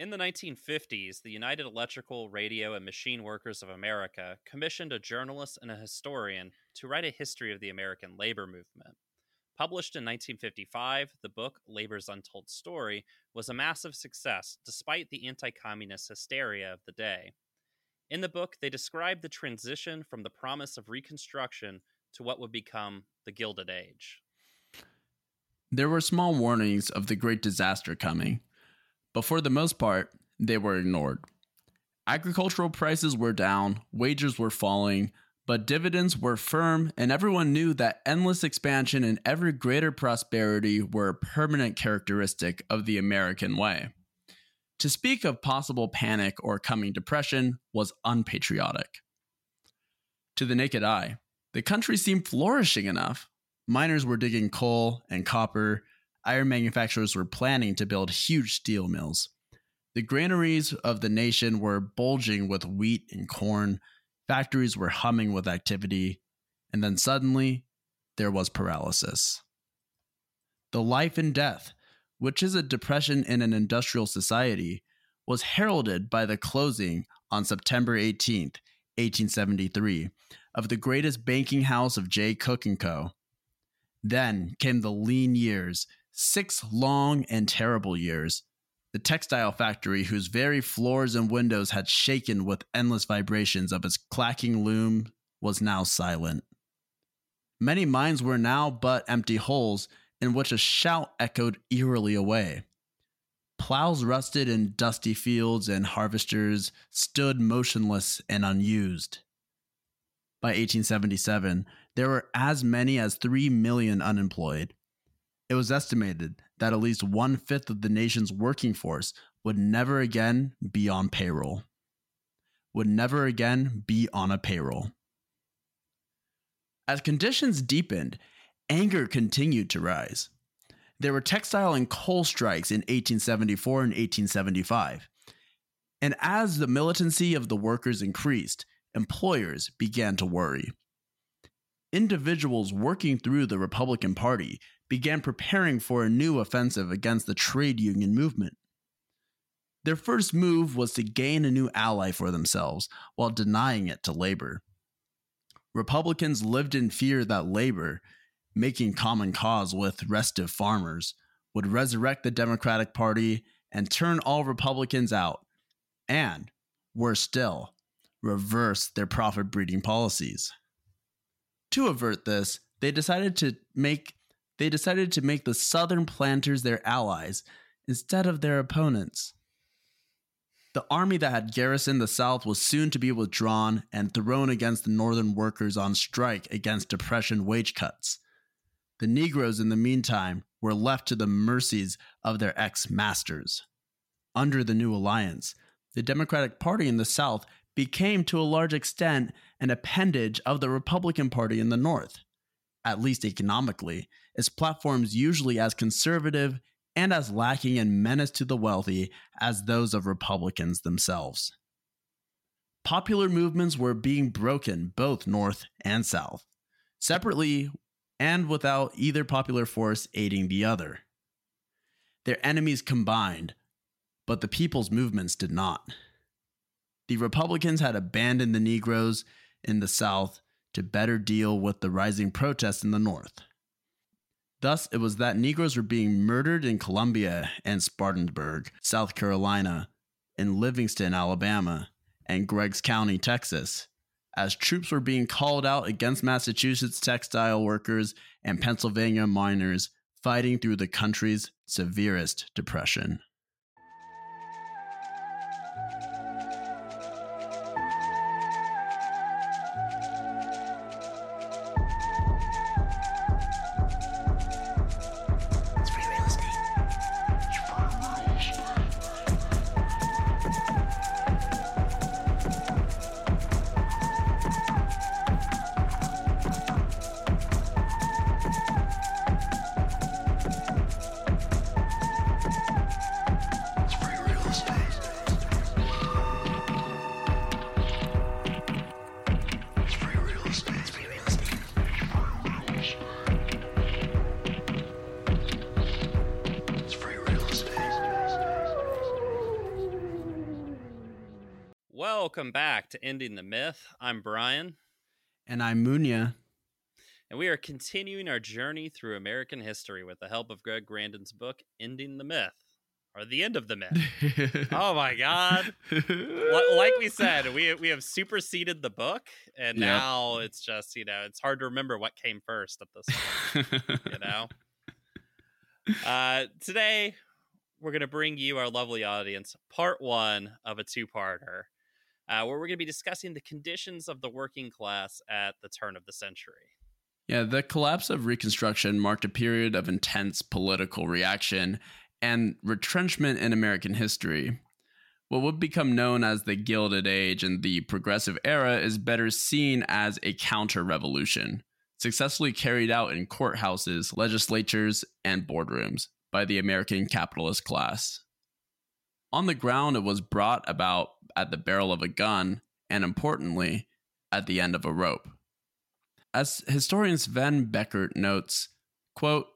In the 1950s, the United Electrical, Radio, and Machine Workers of America commissioned a journalist and a historian to write a history of the American labor movement. Published in 1955, the book Labor's Untold Story was a massive success despite the anti-communist hysteria of the day. In the book, they described the transition from the promise of Reconstruction to what would become the Gilded Age. There were small warnings of the great disaster coming, but for the most part, they were ignored. Agricultural prices were down, wages were falling, but dividends were firm, and everyone knew that endless expansion and ever greater prosperity were a permanent characteristic of the American way. To speak of possible panic or coming depression was unpatriotic. To the naked eye, the country seemed flourishing enough. Miners were digging coal and copper. Iron manufacturers were planning to build huge steel mills. The granaries of the nation were bulging with wheat and corn. Factories were humming with activity, and then suddenly, there was paralysis. The life and death, which is a depression in an industrial society, was heralded by the closing on September 18th, 1873, of the greatest banking house of Jay Cooke & Co. Then came the lean years, 6 long and terrible years. The textile factory, whose very floors and windows had shaken with endless vibrations of its clacking loom, was now silent. Many minds were now but empty holes in which a shout echoed eerily away. Plows rusted in dusty fields and harvesters stood motionless and unused. By 1877, there were as many as 3 million unemployed. It was estimated that at least 1/5 of the nation's working force would never again be on payroll. As conditions deepened, anger continued to rise. There were textile and coal strikes in 1874 and 1875. And as the militancy of the workers increased, employers began to worry. Individuals working through the Republican Party began preparing for a new offensive against the trade union movement. Their first move was to gain a new ally for themselves while denying it to labor. Republicans lived in fear that labor, making common cause with restive farmers, would resurrect the Democratic Party and turn all Republicans out, and, worse still, reverse their profit-breeding policies. To avert this, they decided to make the Southern planters their allies instead of their opponents. The army that had garrisoned the South was soon to be withdrawn and thrown against the Northern workers on strike against Depression wage cuts. The Negroes, in the meantime, were left to the mercies of their ex-masters. Under the new alliance, the Democratic Party in the South became, to a large extent, an appendage of the Republican Party in the North. At least economically, its platforms usually as conservative and as lacking in menace to the wealthy as those of Republicans themselves. Popular movements were being broken both North and South, separately and without either popular force aiding the other. Their enemies combined, but the people's movements did not. The Republicans had abandoned the Negroes in the South to better deal with the rising protests in the North. Thus, it was that Negroes were being murdered in Columbia and Spartanburg, South Carolina, in Livingston, Alabama, and Greggs County, Texas, as troops were being called out against Massachusetts textile workers and Pennsylvania miners fighting through the country's severest depression. Welcome back to Ending the Myth. I'm Brian. And I'm Munya. And we are continuing our journey through American history with the help of Greg Grandin's book, Ending the Myth, or The End of the Myth. Oh, my God. Like we said, we have superseded the book, and now it's just, you know, it's hard to remember what came first at this point, you know? Today, we're going to bring you, our lovely audience, part one of a two-parter, where we're going to be discussing the conditions of the working class at the turn of the century. Yeah, the collapse of Reconstruction marked a period of intense political reaction and retrenchment in American history. What would become known as the Gilded Age and the Progressive Era is better seen as a counter-revolution, successfully carried out in courthouses, legislatures, and boardrooms by the American capitalist class. On the ground, it was brought about at the barrel of a gun, and importantly, at the end of a rope. As historian Sven Beckert notes, quote,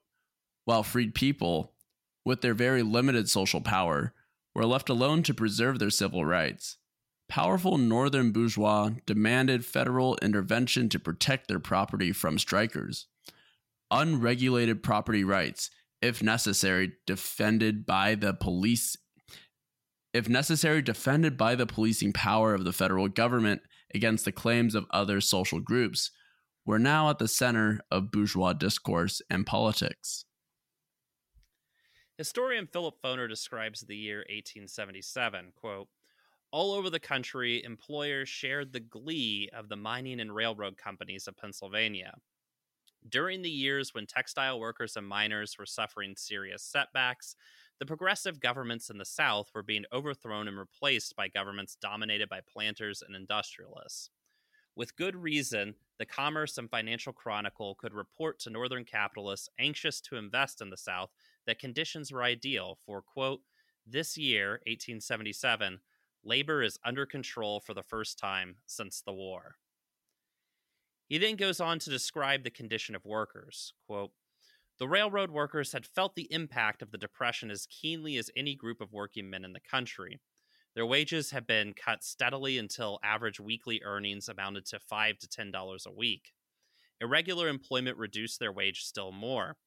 "While freed people, with their very limited social power, were left alone to preserve their civil rights, powerful northern bourgeois demanded federal intervention to protect their property from strikers. Unregulated property rights, if necessary, defended by the policing power of the federal government against the claims of other social groups, were now at the center of bourgeois discourse and politics." Historian Philip Foner describes the year 1877, quote, "All over the country, employers shared the glee of the mining and railroad companies of Pennsylvania. During the years when textile workers and miners were suffering serious setbacks, the progressive governments in the South were being overthrown and replaced by governments dominated by planters and industrialists. With good reason, the Commerce and Financial Chronicle could report to Northern capitalists anxious to invest in the South that conditions were ideal for, quote, this year, 1877, labor is under control for the first time since the war." He then goes on to describe the condition of workers, quote, "The railroad workers had felt the impact of the Depression as keenly as any group of working men in the country. Their wages had been cut steadily until average weekly earnings amounted to $5 to $10 a week. Irregular employment reduced their wage still more.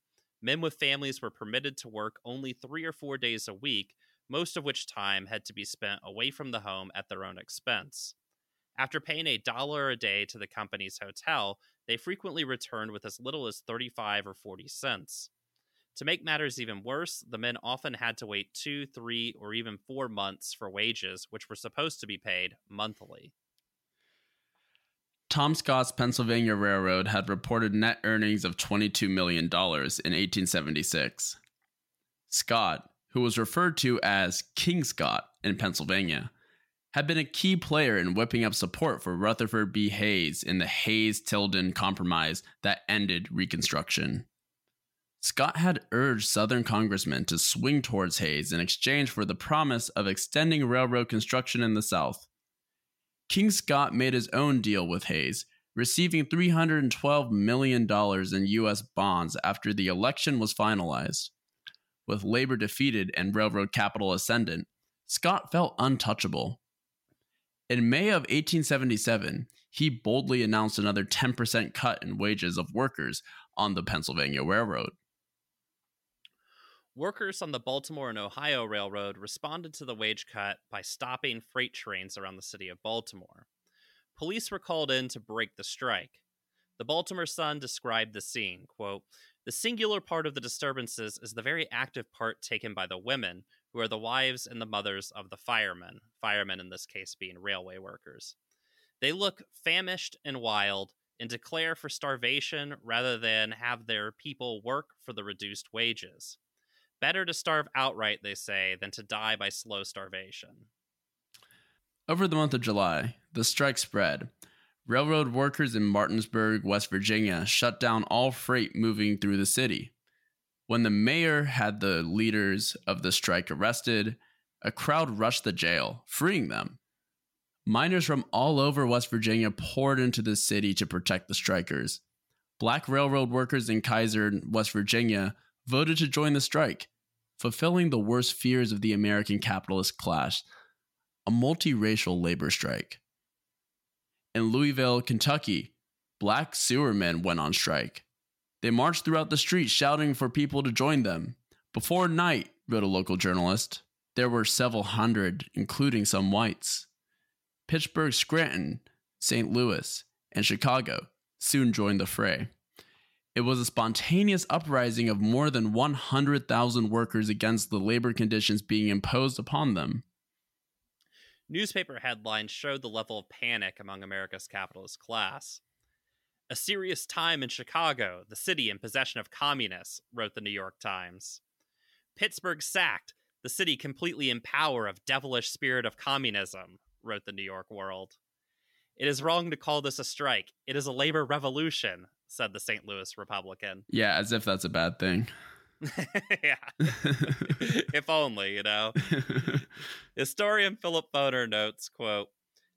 Men with families were permitted to work only 3 or 4 days a week, most of which time had to be spent away from the home at their own expense. After paying $1 a day to the company's hotel, they frequently returned with as little as 35 or 40 cents. To make matters even worse, the men often had to wait 2, 3, or even 4 months for wages, which were supposed to be paid monthly." Tom Scott's Pennsylvania Railroad had reported net earnings of $22 million in 1876. Scott, who was referred to as King Scott in Pennsylvania, had been a key player in whipping up support for Rutherford B. Hayes in the Hayes-Tilden Compromise that ended Reconstruction. Scott had urged Southern congressmen to swing towards Hayes in exchange for the promise of extending railroad construction in the South. King Scott made his own deal with Hayes, receiving $312 million in U.S. bonds after the election was finalized. With labor defeated and railroad capital ascendant, Scott felt untouchable. In May of 1877, he boldly announced another 10% cut in wages of workers on the Pennsylvania Railroad. Workers on the Baltimore and Ohio Railroad responded to the wage cut by stopping freight trains around the city of Baltimore. Police were called in to break the strike. The Baltimore Sun described the scene, quote, "The singular part of the disturbances is the very active part taken by the women, who are the wives and the mothers of the firemen, in this case being railway workers. They look famished and wild and declare for starvation rather than have their people work for the reduced wages. Better to starve outright, they say, than to die by slow starvation." Over the month of July, the strike spread. Railroad workers in Martinsburg, West Virginia, shut down all freight moving through the city. When the mayor had the leaders of the strike arrested, a crowd rushed the jail, freeing them. Miners from all over West Virginia poured into the city to protect the strikers. Black railroad workers in Kaiser, West Virginia, voted to join the strike, fulfilling the worst fears of the American capitalist class a multiracial labor strike. In Louisville, Kentucky, black sewermen went on strike. They marched throughout the streets shouting for people to join them. Before night, wrote a local journalist, there were several hundred, including some whites. Pittsburgh, Scranton, St. Louis, and Chicago soon joined the fray. It was a spontaneous uprising of more than 100,000 workers against the labor conditions being imposed upon them. Newspaper headlines showed the level of panic among America's capitalist class. "A serious time in Chicago, the city in possession of communists," wrote the New York Times. "Pittsburgh sacked, the city completely in power of devilish spirit of communism," wrote the New York World. "It is wrong to call this a strike. It is a labor revolution," said the St. Louis Republican. Yeah, as if that's a bad thing. Yeah. If only, you know. Historian Philip Foner notes, quote,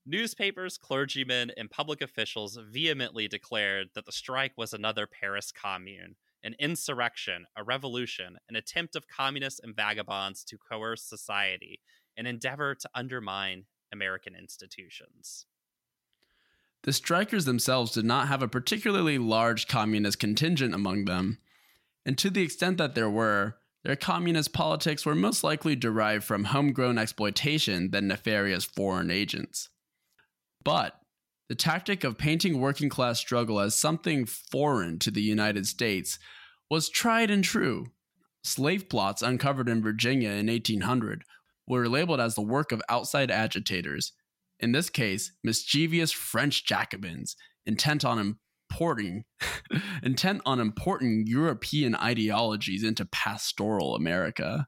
"Newspapers, clergymen, and public officials vehemently declared that the strike was another Paris commune, an insurrection, a revolution, an attempt of communists and vagabonds to coerce society, an endeavor to undermine American institutions." The strikers themselves did not have a particularly large communist contingent among them, and to the extent that there were, their communist politics were most likely derived from homegrown exploitation than nefarious foreign agents. But the tactic of painting working-class struggle as something foreign to the United States was tried and true. Slave plots uncovered in Virginia in 1800 were labeled as the work of outside agitators, in this case, mischievous French Jacobins, intent on importing European ideologies into pastoral America.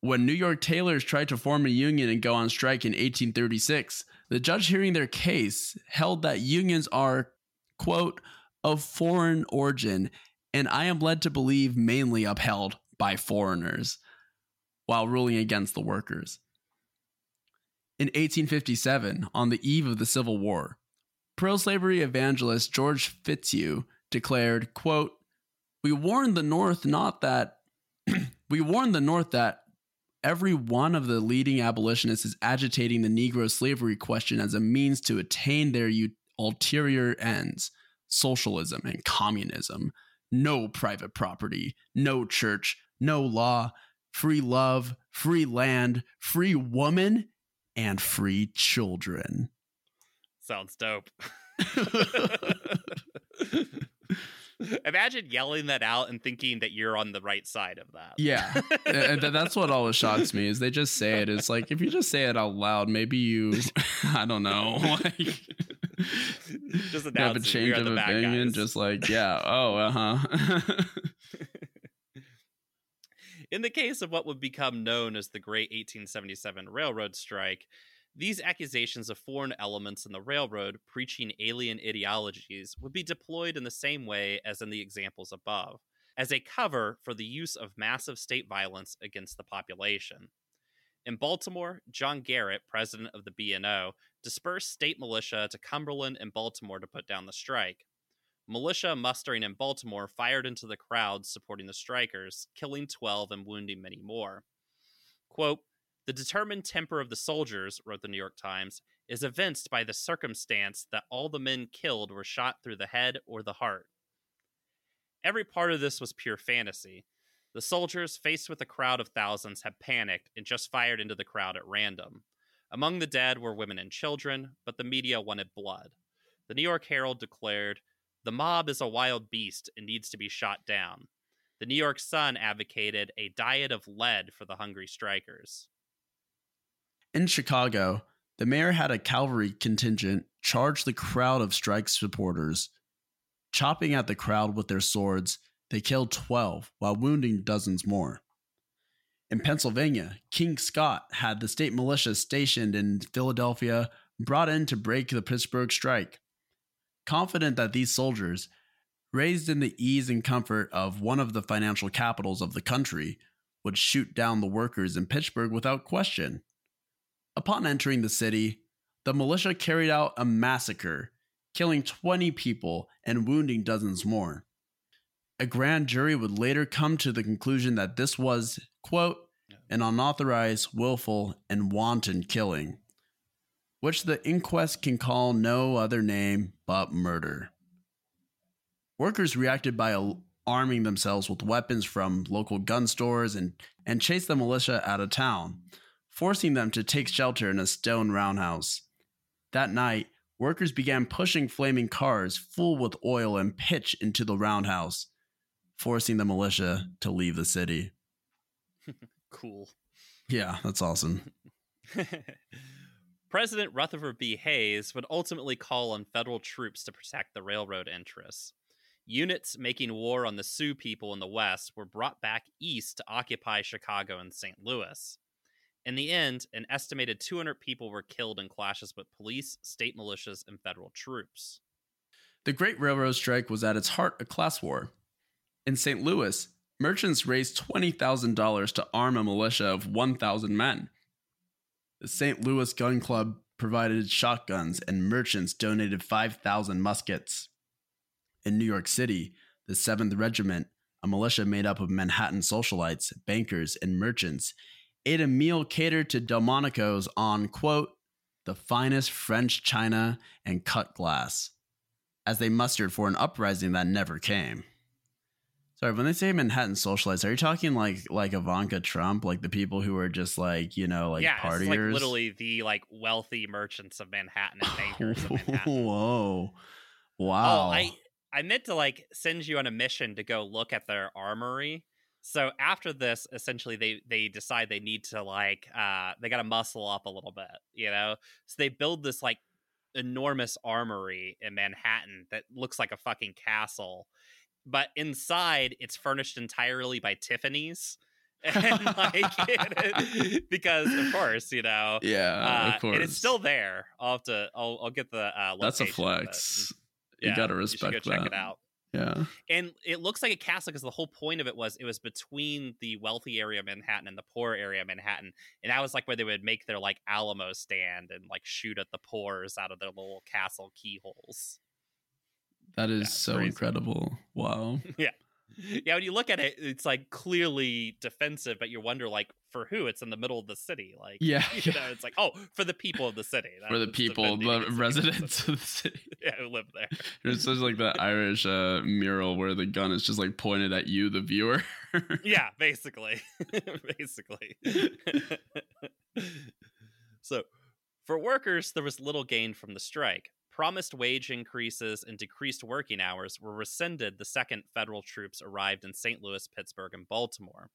When New York tailors tried to form a union and go on strike in 1836, the judge hearing their case held that unions are, quote, "of foreign origin, and I am led to believe mainly upheld by foreigners," while ruling against the workers. In 1857, on the eve of the Civil War, pro-slavery evangelist George Fitzhugh declared, quote, We warn the North that every one of the leading abolitionists is agitating the Negro slavery question as a means to attain their ulterior ends, socialism and communism, no private property, no church, no law, free love, free land, free woman, and free children. Sounds dope. Imagine yelling that out and thinking that you're on the right side of that. Yeah. That's what always shocks me is they just say it. It's like, if you just say it out loud, maybe you, I don't know, like, just have a change of opinion. Guys. Just like, yeah. Oh, In the case of what would become known as the Great 1877 Railroad Strike, these accusations of foreign elements in the railroad preaching alien ideologies would be deployed in the same way as in the examples above, as a cover for the use of massive state violence against the population. In Baltimore, John Garrett, president of the B&O, dispersed state militia to Cumberland and Baltimore to put down the strike. Militia mustering in Baltimore fired into the crowds supporting the strikers, killing 12 and wounding many more. Quote, "The determined temper of the soldiers," wrote the New York Times, "is evinced by the circumstance that all the men killed were shot through the head or the heart." Every part of this was pure fantasy. The soldiers, faced with a crowd of thousands, had panicked and just fired into the crowd at random. Among the dead were women and children, but the media wanted blood. The New York Herald declared, "The mob is a wild beast and needs to be shot down." The New York Sun advocated a diet of lead for the hungry strikers. In Chicago, the mayor had a cavalry contingent charge the crowd of strike supporters. Chopping at the crowd with their swords, they killed 12 while wounding dozens more. In Pennsylvania, King Scott had the state militia stationed in Philadelphia brought in to break the Pittsburgh strike. Confident that these soldiers, raised in the ease and comfort of one of the financial capitals of the country, would shoot down the workers in Pittsburgh without question. Upon entering the city, the militia carried out a massacre, killing 20 people and wounding dozens more. A grand jury would later come to the conclusion that this was, quote, an unauthorized, willful, and wanton killing, which the inquest can call no other name but murder. Workers reacted by arming themselves with weapons from local gun stores and chased the militia out of town, forcing them to take shelter in a stone roundhouse. That night, workers began pushing flaming cars full with oil and pitch into the roundhouse, forcing the militia to leave the city. Cool. Yeah, that's awesome. President Rutherford B. Hayes would ultimately call on federal troops to protect the railroad interests. Units making war on the Sioux people in the West were brought back east to occupy Chicago and St. Louis. In the end, an estimated 200 people were killed in clashes with police, state militias, and federal troops. The Great Railroad Strike was at its heart a class war. In St. Louis, merchants raised $20,000 to arm a militia of 1,000 men. The St. Louis Gun Club provided shotguns, and merchants donated 5,000 muskets. In New York City, the 7th Regiment, a militia made up of Manhattan socialites, bankers, and merchants, ate a meal catered to Delmonico's on, quote, the finest French china and cut glass, as they mustered for an uprising that never came. Sorry, when they say Manhattan socialites, are you talking like Ivanka Trump, like the people who are just like, you know, like, yeah, partiers? Yeah, like literally the like wealthy merchants of Manhattan and bankers of Manhattan. Whoa. Wow. Oh, I meant to like send you on a mission to go look at their armory. So after this, essentially, they decide they need to, like, they got to muscle up a little bit, you know? So they build this, like, enormous armory in Manhattan that looks like a fucking castle. But inside, it's furnished entirely by Tiffany's. And, like, because, of course, you know. Yeah, of course. And it's still there. I'll get the location. That's a flex. But, yeah, you got to respect that. Check it out. Yeah. And it looks like a castle because the whole point of it was between the wealthy area of Manhattan and the poor area of Manhattan. And that was like where they would make their like Alamo stand and like shoot at the poors out of their little castle keyholes. That is so crazy. Incredible. Wow. Yeah. Yeah. When you look at it, it's like clearly defensive, but you wonder like for who? It's in the middle of the city. Like, yeah, you know, it's like, oh, for the people of the city. For the people, the residents of the city. Yeah, who live there. It's just like that Irish mural where the gun is just like pointed at you, the viewer. Yeah, basically. Basically. So for workers, there was little gain from the strike. Promised wage increases and decreased working hours were rescinded the second federal troops arrived in St. Louis, Pittsburgh, and Baltimore.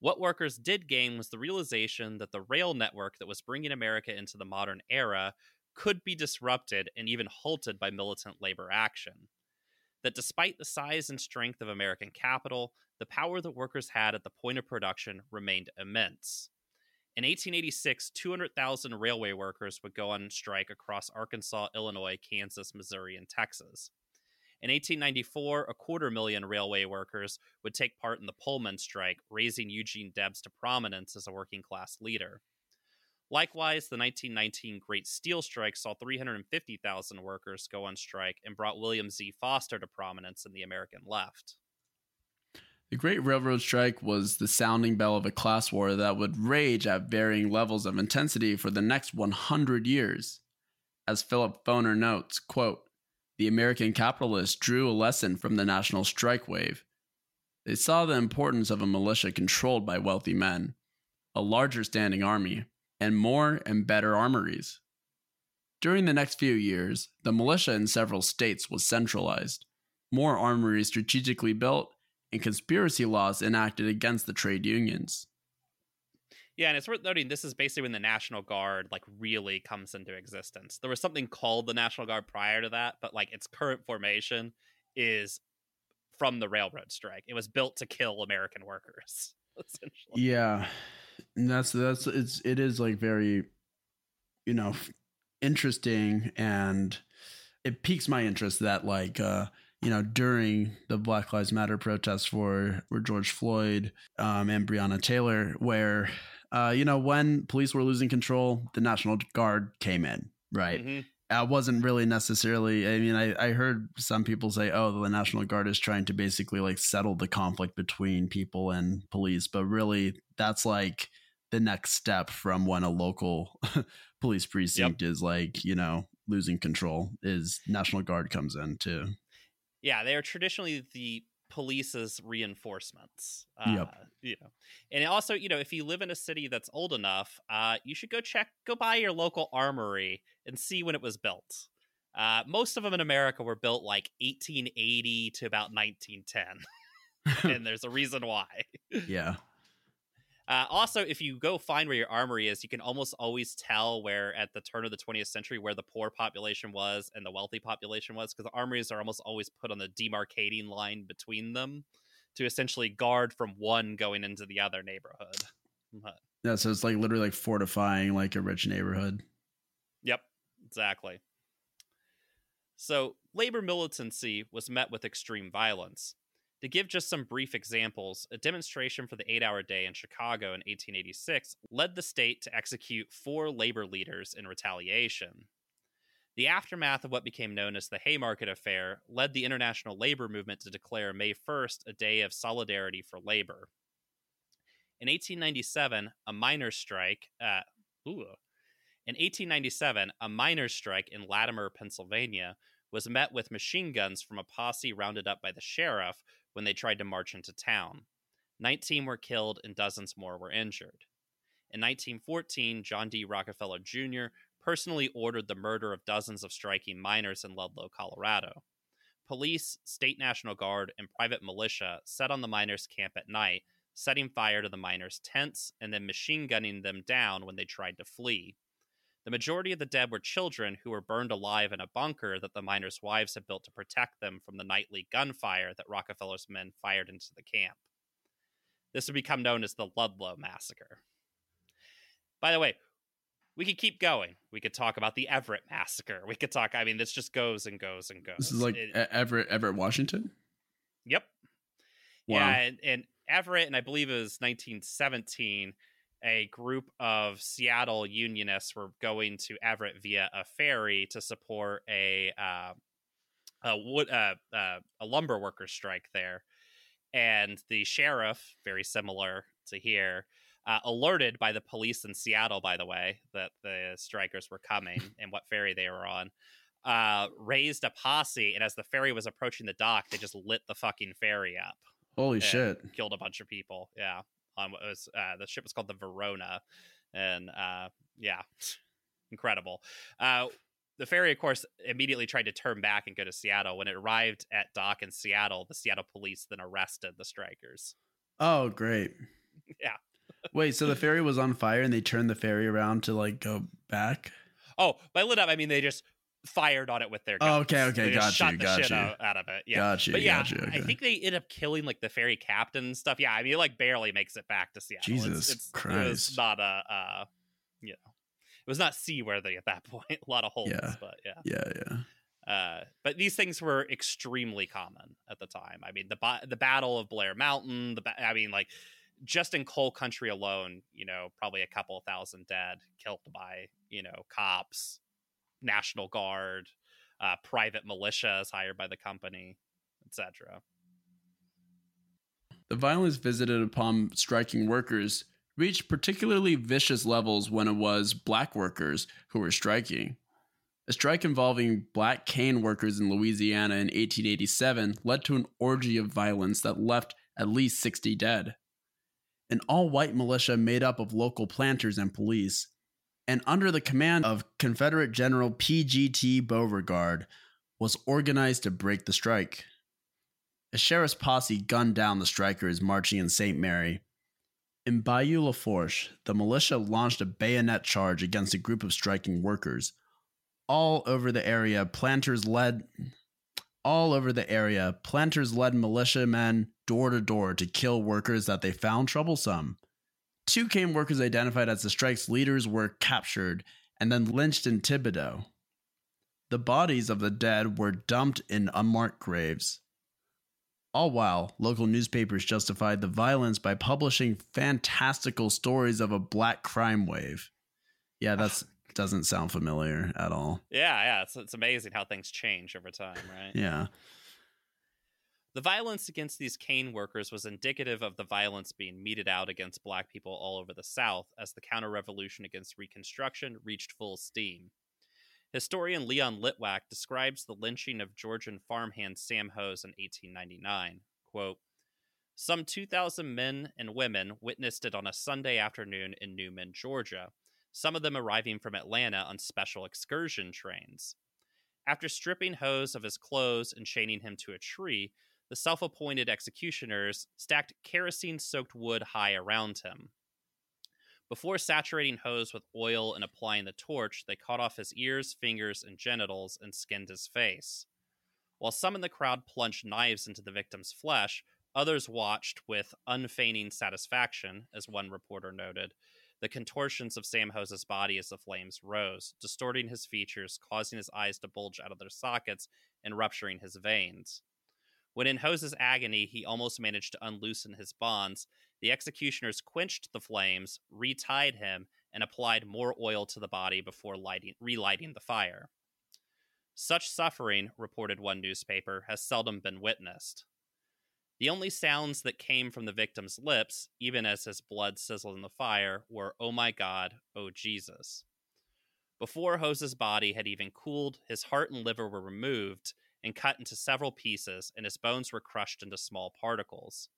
What workers did gain was the realization that the rail network that was bringing America into the modern era could be disrupted and even halted by militant labor action. That despite the size and strength of American capital, the power that workers had at the point of production remained immense. In 1886, 200,000 railway workers would go on strike across Arkansas, Illinois, Kansas, Missouri, and Texas. In 1894, 250,000 railway workers would take part in the Pullman strike, raising Eugene Debs to prominence as a working-class leader. Likewise, the 1919 Great Steel Strike saw 350,000 workers go on strike and brought William Z. Foster to prominence in the American left. The Great Railroad Strike was the sounding bell of a class war that would rage at varying levels of intensity for the next 100 years. As Philip Foner notes, quote, the American capitalists drew a lesson from the national strike wave. They saw the importance of a militia controlled by wealthy men, a larger standing army, and more and better armories. During the next few years, the militia in several states was centralized, more armories strategically built, and conspiracy laws enacted against the trade unions. Yeah, and it's worth noting this is basically when the National Guard like really comes into existence. There was something called the National Guard prior to that, but like its current formation is from the railroad strike. It was built to kill American workers, essentially. Yeah, and it is like very, you know, interesting, and it piques my interest that like. You know, during the Black Lives Matter protests for George Floyd and Breonna Taylor, where, you know, when police were losing control, the National Guard came in, right? Mm-hmm. I wasn't really necessarily, I mean, I heard some people say, oh, the National Guard is trying to basically like settle the conflict between people and police. But really, that's like the next step from when a local police precinct is like, you know, losing control is National Guard comes in too. Yeah, they are traditionally the police's reinforcements. You know, and also, you know, if you live in a city that's old enough, you should go buy your local armory and see when it was built. Most of them in America were built like 1880 to about 1910. And there's a reason why. Yeah. Also, if you go find where your armory is, you can almost always tell where at the turn of the 20th century where the poor population was and the wealthy population was, because the armories are almost always put on the demarcating line between them to essentially guard from one going into the other neighborhood. Yeah, so it's like literally like fortifying like a rich neighborhood. Yep, exactly. So labor militancy was met with extreme violence. To give just some brief examples, a demonstration for the 8-hour day in Chicago in 1886 led the state to execute 4 labor leaders in retaliation. The aftermath of what became known as the Haymarket Affair led the international labor movement to declare May 1st a day of solidarity for labor. In 1897, a miners' strike in Latimer, Pennsylvania, was met with machine guns from a posse rounded up by the sheriff when they tried to march into town. 19 were killed and dozens more were injured. In 1914, John D. Rockefeller Jr. personally ordered the murder of dozens of striking miners in Ludlow, Colorado. Police, state National Guard, and private militia set on the miners' camp at night, setting fire to the miners' tents and then machine gunning them down when they tried to flee. The majority of the dead were children who were burned alive in a bunker that the miners' wives had built to protect them from the nightly gunfire that Rockefeller's men fired into the camp. This would become known as the Ludlow Massacre. By the way, we could keep going. We could talk about the Everett Massacre. We could talk, I mean, this just goes and goes and goes. This is like Everett, Washington? Yep. Wow. Yeah, and Everett, and I believe it was 1917, a group of Seattle unionists were going to Everett via a ferry to support a lumber workers' strike there. And the sheriff, very similar to here, alerted by the police in Seattle, by the way, that the strikers were coming and what ferry they were on, raised a posse. And as the ferry was approaching the dock, they just lit the fucking ferry up. Holy shit. Killed a bunch of people. Yeah. On what was the ship was called the Verona, and yeah, incredible. The ferry, of course, immediately tried to turn back and go to Seattle. When it arrived at dock in Seattle, the Seattle police then arrested the strikers. Oh, great! Yeah. Wait, so the ferry was on fire, and they turned the ferry around to like go back? Oh, by lit up, I mean they just fired on it with their guns. Oh, okay, got you. Shot the shit out of it. Yeah, I think they end up killing like the ferry captain and stuff. Yeah, I mean, it like barely makes it back to Seattle. Jesus Christ! It was not it was not seaworthy at that point. A lot of holes, but yeah. But these things were extremely common at the time. I mean, the Battle of Blair Mountain. Just in coal country alone, you know, probably a couple thousand dead killed by, you know, cops, National Guard, private militias hired by the company, etc. The violence visited upon striking workers reached particularly vicious levels when it was black workers who were striking. A strike involving black cane workers in Louisiana in 1887 led to an orgy of violence that left at least 60 dead. An all-white militia made up of local planters and police, and under the command of Confederate General P.G.T. Beauregard, was organized to break the strike. A sheriff's posse gunned down the strikers marching in St. Mary. In Bayou Lafourche, the militia launched a bayonet charge against a group of striking workers. All over the area, planters led militiamen door to door to kill workers that they found troublesome. 2 cane workers identified as the strike's leaders were captured and then lynched in Thibodaux. The bodies of the dead were dumped in unmarked graves. All while, local newspapers justified the violence by publishing fantastical stories of a black crime wave. Yeah, that doesn't sound familiar at all. Yeah, it's amazing how things change over time, right? Yeah. The violence against these cane workers was indicative of the violence being meted out against Black people all over the South as the counter-revolution against Reconstruction reached full steam. Historian Leon Litwack describes the lynching of Georgian farmhand Sam Hose in 1899. Quote, "Some 2,000 men and women witnessed it on a Sunday afternoon in Newman, Georgia, some of them arriving from Atlanta on special excursion trains. After stripping Hose of his clothes and chaining him to a tree, the self-appointed executioners stacked kerosene-soaked wood high around him. Before saturating Hose with oil and applying the torch, they cut off his ears, fingers, and genitals and skinned his face. While some in the crowd plunged knives into the victim's flesh, others watched with unfeigned satisfaction, as one reporter noted, the contortions of Sam Hose's body as the flames rose, distorting his features, causing his eyes to bulge out of their sockets, and rupturing his veins. When in Hose's agony, he almost managed to unloosen his bonds, the executioners quenched the flames, retied him, and applied more oil to the body before relighting the fire. Such suffering, reported one newspaper, has seldom been witnessed. The only sounds that came from the victim's lips, even as his blood sizzled in the fire, were, oh my God, oh Jesus. Before Hose's body had even cooled, his heart and liver were removed and cut into several pieces, and his bones were crushed into small particles.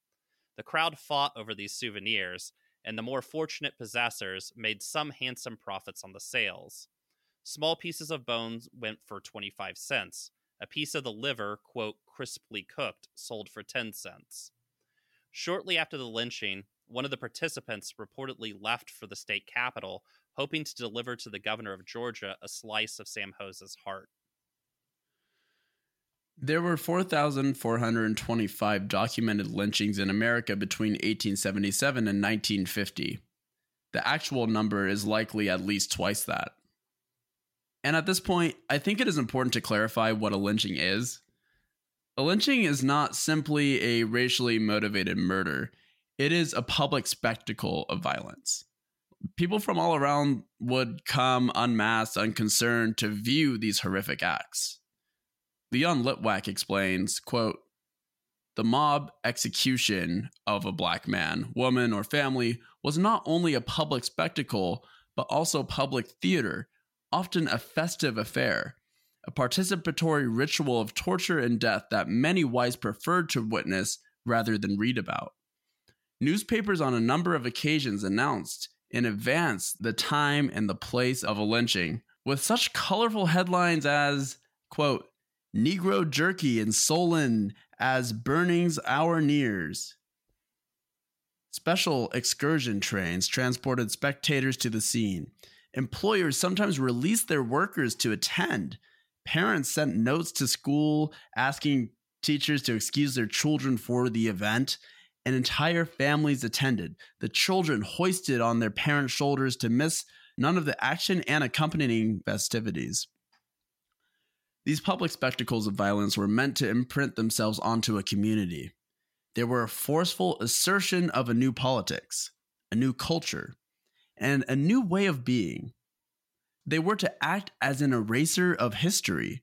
The crowd fought over these souvenirs, and the more fortunate possessors made some handsome profits on the sales. Small pieces of bones went for 25 cents. A piece of the liver, quote, crisply cooked, sold for 10 cents. Shortly after the lynching, one of the participants reportedly left for the state capitol, hoping to deliver to the governor of Georgia a slice of Sam Hose's heart. There were 4,425 documented lynchings in America between 1877 and 1950. The actual number is likely at least twice that. And at this point, I think it is important to clarify what a lynching is. A lynching is not simply a racially motivated murder. It is a public spectacle of violence. People from all around would come unmasked, unconcerned to view these horrific acts. Leon Litwack explains, quote, "The mob execution of a Black man, woman, or family was not only a public spectacle, but also public theater, often a festive affair, a participatory ritual of torture and death that many whites preferred to witness rather than read about. Newspapers on a number of occasions announced in advance the time and the place of a lynching, with such colorful headlines as, quote, Negro jerky and Solon as burnings hour nears. Special excursion trains transported spectators to the scene. Employers sometimes released their workers to attend. Parents sent notes to school asking teachers to excuse their children for the event, and entire families attended. The children hoisted on their parents' shoulders to miss none of the action and accompanying festivities. These public spectacles of violence were meant to imprint themselves onto a community. They were a forceful assertion of a new politics, a new culture, and a new way of being. They were to act as an eraser of history,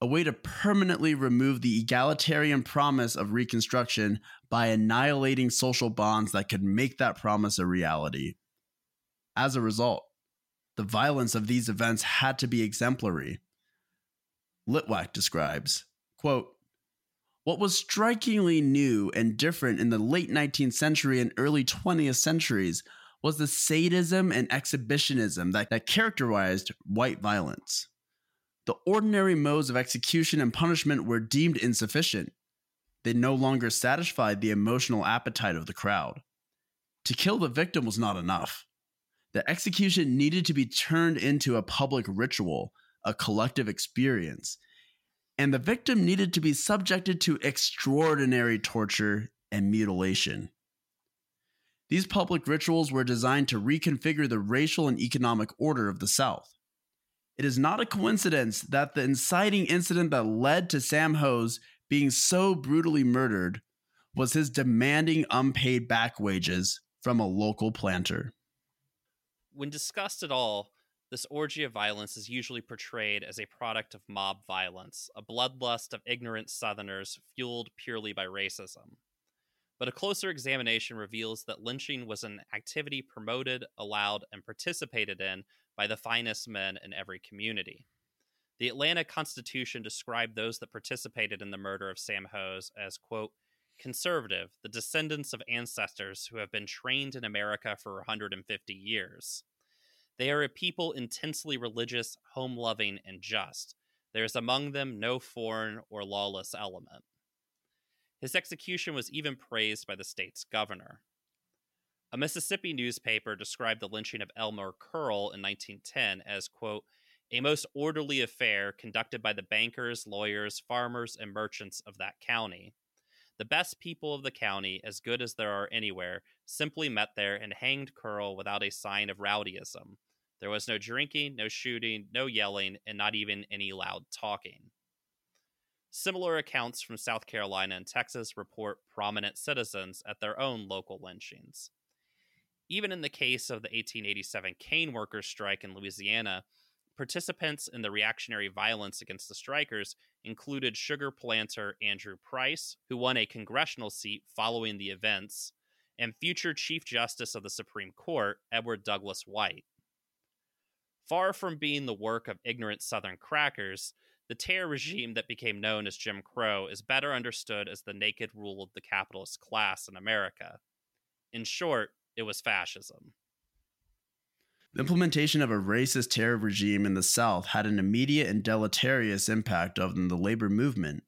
a way to permanently remove the egalitarian promise of Reconstruction by annihilating social bonds that could make that promise a reality. As a result, the violence of these events had to be exemplary. Litwack describes, quote, "What was strikingly new and different in the late 19th century and early 20th centuries was the sadism and exhibitionism that characterized white violence. The ordinary modes of execution and punishment were deemed insufficient. They no longer satisfied the emotional appetite of the crowd. To kill the victim was not enough. The execution needed to be turned into a public ritual, a collective experience, and the victim needed to be subjected to extraordinary torture and mutilation. These public rituals were designed to reconfigure the racial and economic order of the South. It is not a coincidence that the inciting incident that led to Sam Hose being so brutally murdered was his demanding unpaid back wages from a local planter." When discussed at all, This orgy of violence is usually portrayed as a product of mob violence, a bloodlust of ignorant Southerners fueled purely by racism. But a closer examination reveals that lynching was an activity promoted, allowed, and participated in by the finest men in every community. The Atlanta Constitution described those that participated in the murder of Sam Hose as, quote, conservative, the descendants of ancestors who have been trained in America for 150 years. They are a people intensely religious, home-loving, and just. There is among them no foreign or lawless element. His execution was even praised by the state's governor. A Mississippi newspaper described the lynching of Elmer Curl in 1910 as, quote, a most orderly affair conducted by the bankers, lawyers, farmers, and merchants of that county. The best people of the county, as good as there are anywhere, simply met there and hanged Curl without a sign of rowdyism. There was no drinking, no shooting, no yelling, and not even any loud talking. Similar accounts from South Carolina and Texas report prominent citizens at their own local lynchings. Even in the case of the 1887 cane workers' strike in Louisiana, participants in the reactionary violence against the strikers included sugar planter Andrew Price, who won a congressional seat following the events, and future Chief Justice of the Supreme Court, Edward Douglas White. Far from being the work of ignorant Southern crackers, the terror regime that became known as Jim Crow is better understood as the naked rule of the capitalist class in America. In short, it was fascism. The implementation of a racist terror regime in the South had an immediate and deleterious impact on the labor movement.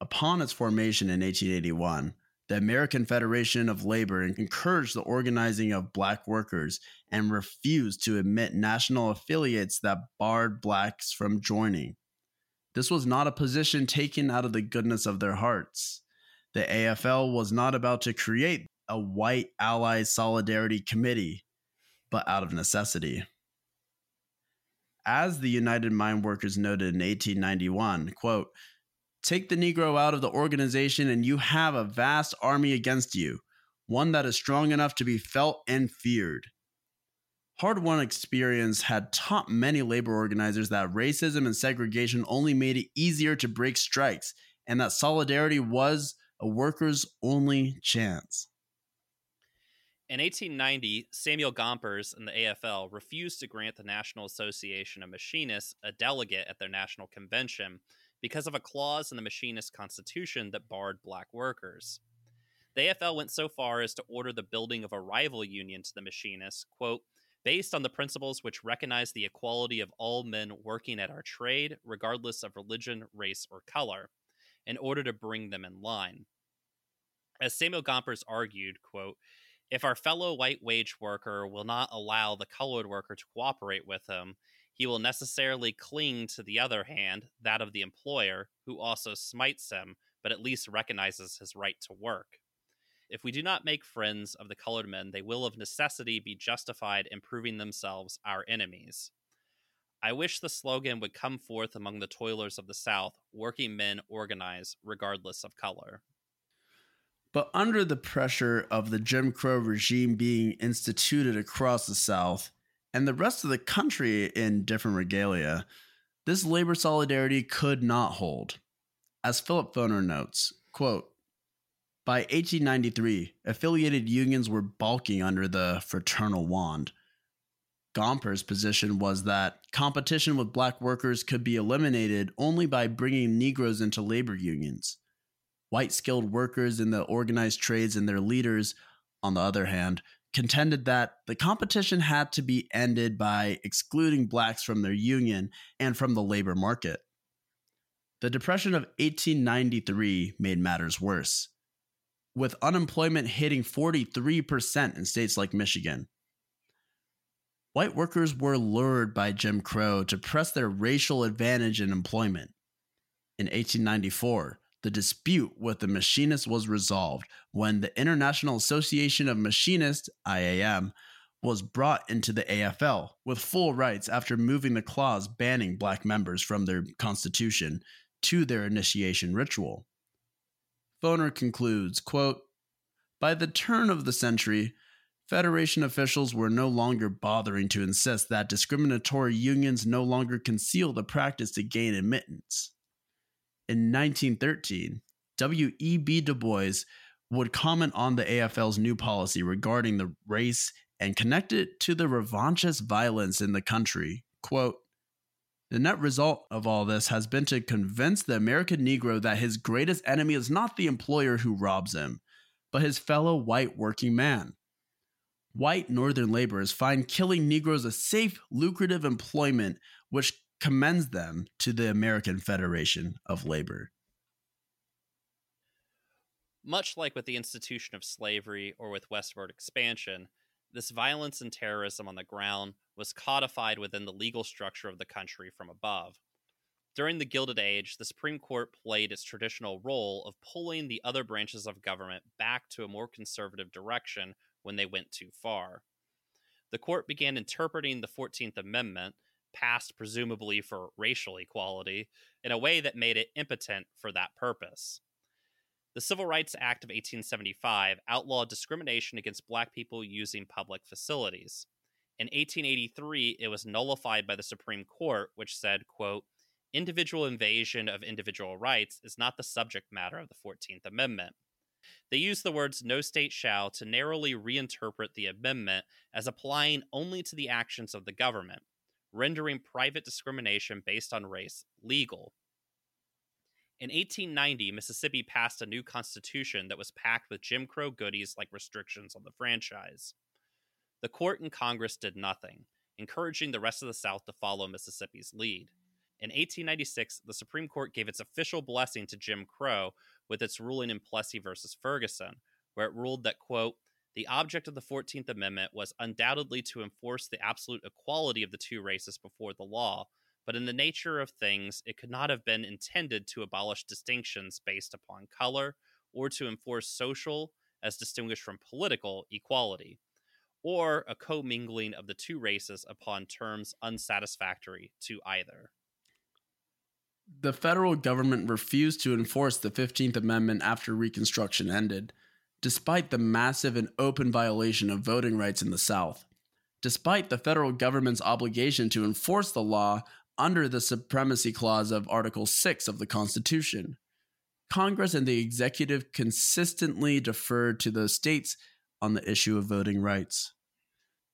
Upon its formation in 1881, the American Federation of Labor encouraged the organizing of black workers and refused to admit national affiliates that barred blacks from joining. This was not a position taken out of the goodness of their hearts. The AFL was not about to create a white ally solidarity committee, but out of necessity. As the United Mine Workers noted in 1891, quote, take the Negro out of the organization and you have a vast army against you, one that is strong enough to be felt and feared. Hard-won experience had taught many labor organizers that racism and segregation only made it easier to break strikes, and that solidarity was a worker's only chance. In 1890, Samuel Gompers and the AFL refused to grant the National Association of Machinists a delegate at their national convention because of a clause in the Machinist Constitution that barred black workers. The AFL went so far as to order the building of a rival union to the Machinists, quote, based on the principles which recognize the equality of all men working at our trade, regardless of religion, race, or color, in order to bring them in line. As Samuel Gompers argued, quote, if our fellow white wage worker will not allow the colored worker to cooperate with him, he will necessarily cling to the other hand, that of the employer, who also smites him, but at least recognizes his right to work. If we do not make friends of the colored men, they will of necessity be justified in proving themselves our enemies. I wish the slogan would come forth among the toilers of the South, working men organize regardless of color. But under the pressure of the Jim Crow regime being instituted across the South, and the rest of the country in different regalia, this labor solidarity could not hold. As Philip Foner notes, quote, by 1893, affiliated unions were balking under the fraternal wand. Gomper's position was that competition with black workers could be eliminated only by bringing Negroes into labor unions. White skilled workers in the organized trades and their leaders, on the other hand, contended that the competition had to be ended by excluding blacks from their union and from the labor market. The Depression of 1893 made matters worse, with unemployment hitting 43% in states like Michigan. White workers were lured by Jim Crow to press their racial advantage in employment. In 1894, the dispute with the machinists was resolved when the International Association of Machinists, IAM, was brought into the AFL with full rights after moving the clause banning black members from their constitution to their initiation ritual. Foner concludes, quote, by the turn of the century, Federation officials were no longer bothering to insist that discriminatory unions no longer conceal the practice to gain admittance. In 1913, W.E.B. Du Bois would comment on the AFL's new policy regarding the race and connect it to the revanchist violence in the country. Quote, "The net result of all this has been to convince the American Negro that his greatest enemy is not the employer who robs him, but his fellow white working man. White northern laborers find killing Negroes a safe, lucrative employment which commends them to the American Federation of Labor." Much like with the institution of slavery or with westward expansion, this violence and terrorism on the ground was codified within the legal structure of the country from above. During the Gilded Age, the Supreme Court played its traditional role of pulling the other branches of government back to a more conservative direction when they went too far. The court began interpreting the 14th Amendment, passed presumably for racial equality, in a way that made it impotent for that purpose. The Civil Rights Act of 1875 outlawed discrimination against black people using public facilities. In 1883, it was nullified by the Supreme Court, which said, quote, "Individual invasion of individual rights is not the subject matter of the 14th Amendment." They used the words "no state shall" to narrowly reinterpret the amendment as applying only to the actions of the government, rendering private discrimination based on race legal. In 1890, Mississippi passed a new constitution that was packed with Jim Crow goodies like restrictions on the franchise. The court and Congress did nothing, encouraging the rest of the South to follow Mississippi's lead. In 1896, the Supreme Court gave its official blessing to Jim Crow with its ruling in Plessy v. Ferguson, where it ruled that, quote, "The object of the 14th Amendment was undoubtedly to enforce the absolute equality of the two races before the law, but in the nature of things, it could not have been intended to abolish distinctions based upon color or to enforce social, as distinguished from political, equality, or a commingling of the two races upon terms unsatisfactory to either." The federal government refused to enforce the 15th Amendment after Reconstruction ended, despite the massive and open violation of voting rights in the South. Despite the federal government's obligation to enforce the law under the Supremacy Clause of Article 6 of the Constitution, Congress and the executive consistently deferred to those states on the issue of voting rights.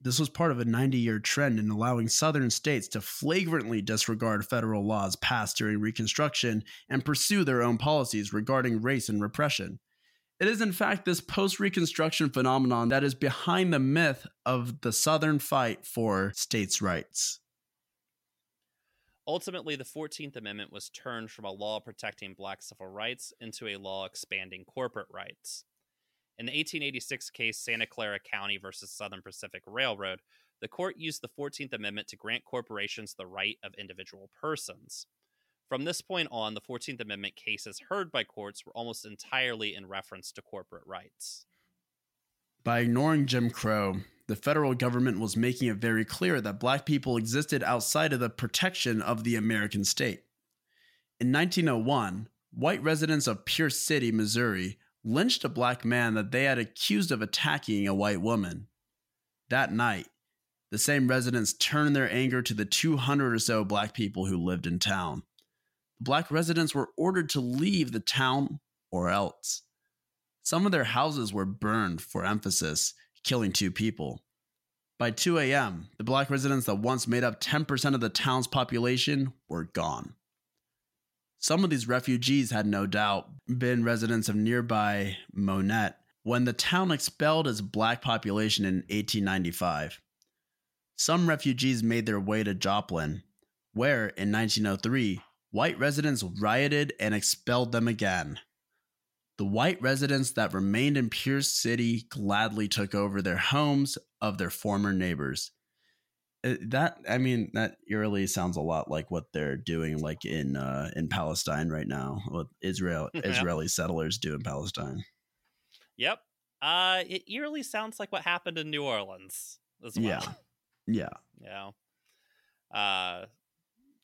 This was part of a 90-year trend in allowing Southern states to flagrantly disregard federal laws passed during Reconstruction and pursue their own policies regarding race and repression. It is, in fact, this post-Reconstruction phenomenon that is behind the myth of the Southern fight for states' rights. Ultimately, the 14th Amendment was turned from a law protecting black civil rights into a law expanding corporate rights. In the 1886 case Santa Clara County v. Southern Pacific Railroad, the court used the 14th Amendment to grant corporations the right of individual persons. From this point on, the 14th Amendment cases heard by courts were almost entirely in reference to corporate rights. By ignoring Jim Crow, the federal government was making it very clear that black people existed outside of the protection of the American state. In 1901, white residents of Pierce City, Missouri, lynched a black man that they had accused of attacking a white woman. That night, the same residents turned their anger to the 200 or so black people who lived in town. The black residents were ordered to leave the town or else. Some of their houses were burned for emphasis, killing two people. By 2 a.m., the black residents that once made up 10% of the town's population were gone. Some of these refugees had no doubt been residents of nearby Monette when the town expelled its black population in 1895. Some refugees made their way to Joplin, where in 1903, white residents rioted and expelled them again. The white residents that remained in Pierce City gladly took over their homes of their former neighbors. That eerily sounds a lot like what they're doing, like in Palestine right now, what Israeli settlers do in Palestine. Yep, it eerily sounds like what happened in New Orleans as well. Yeah.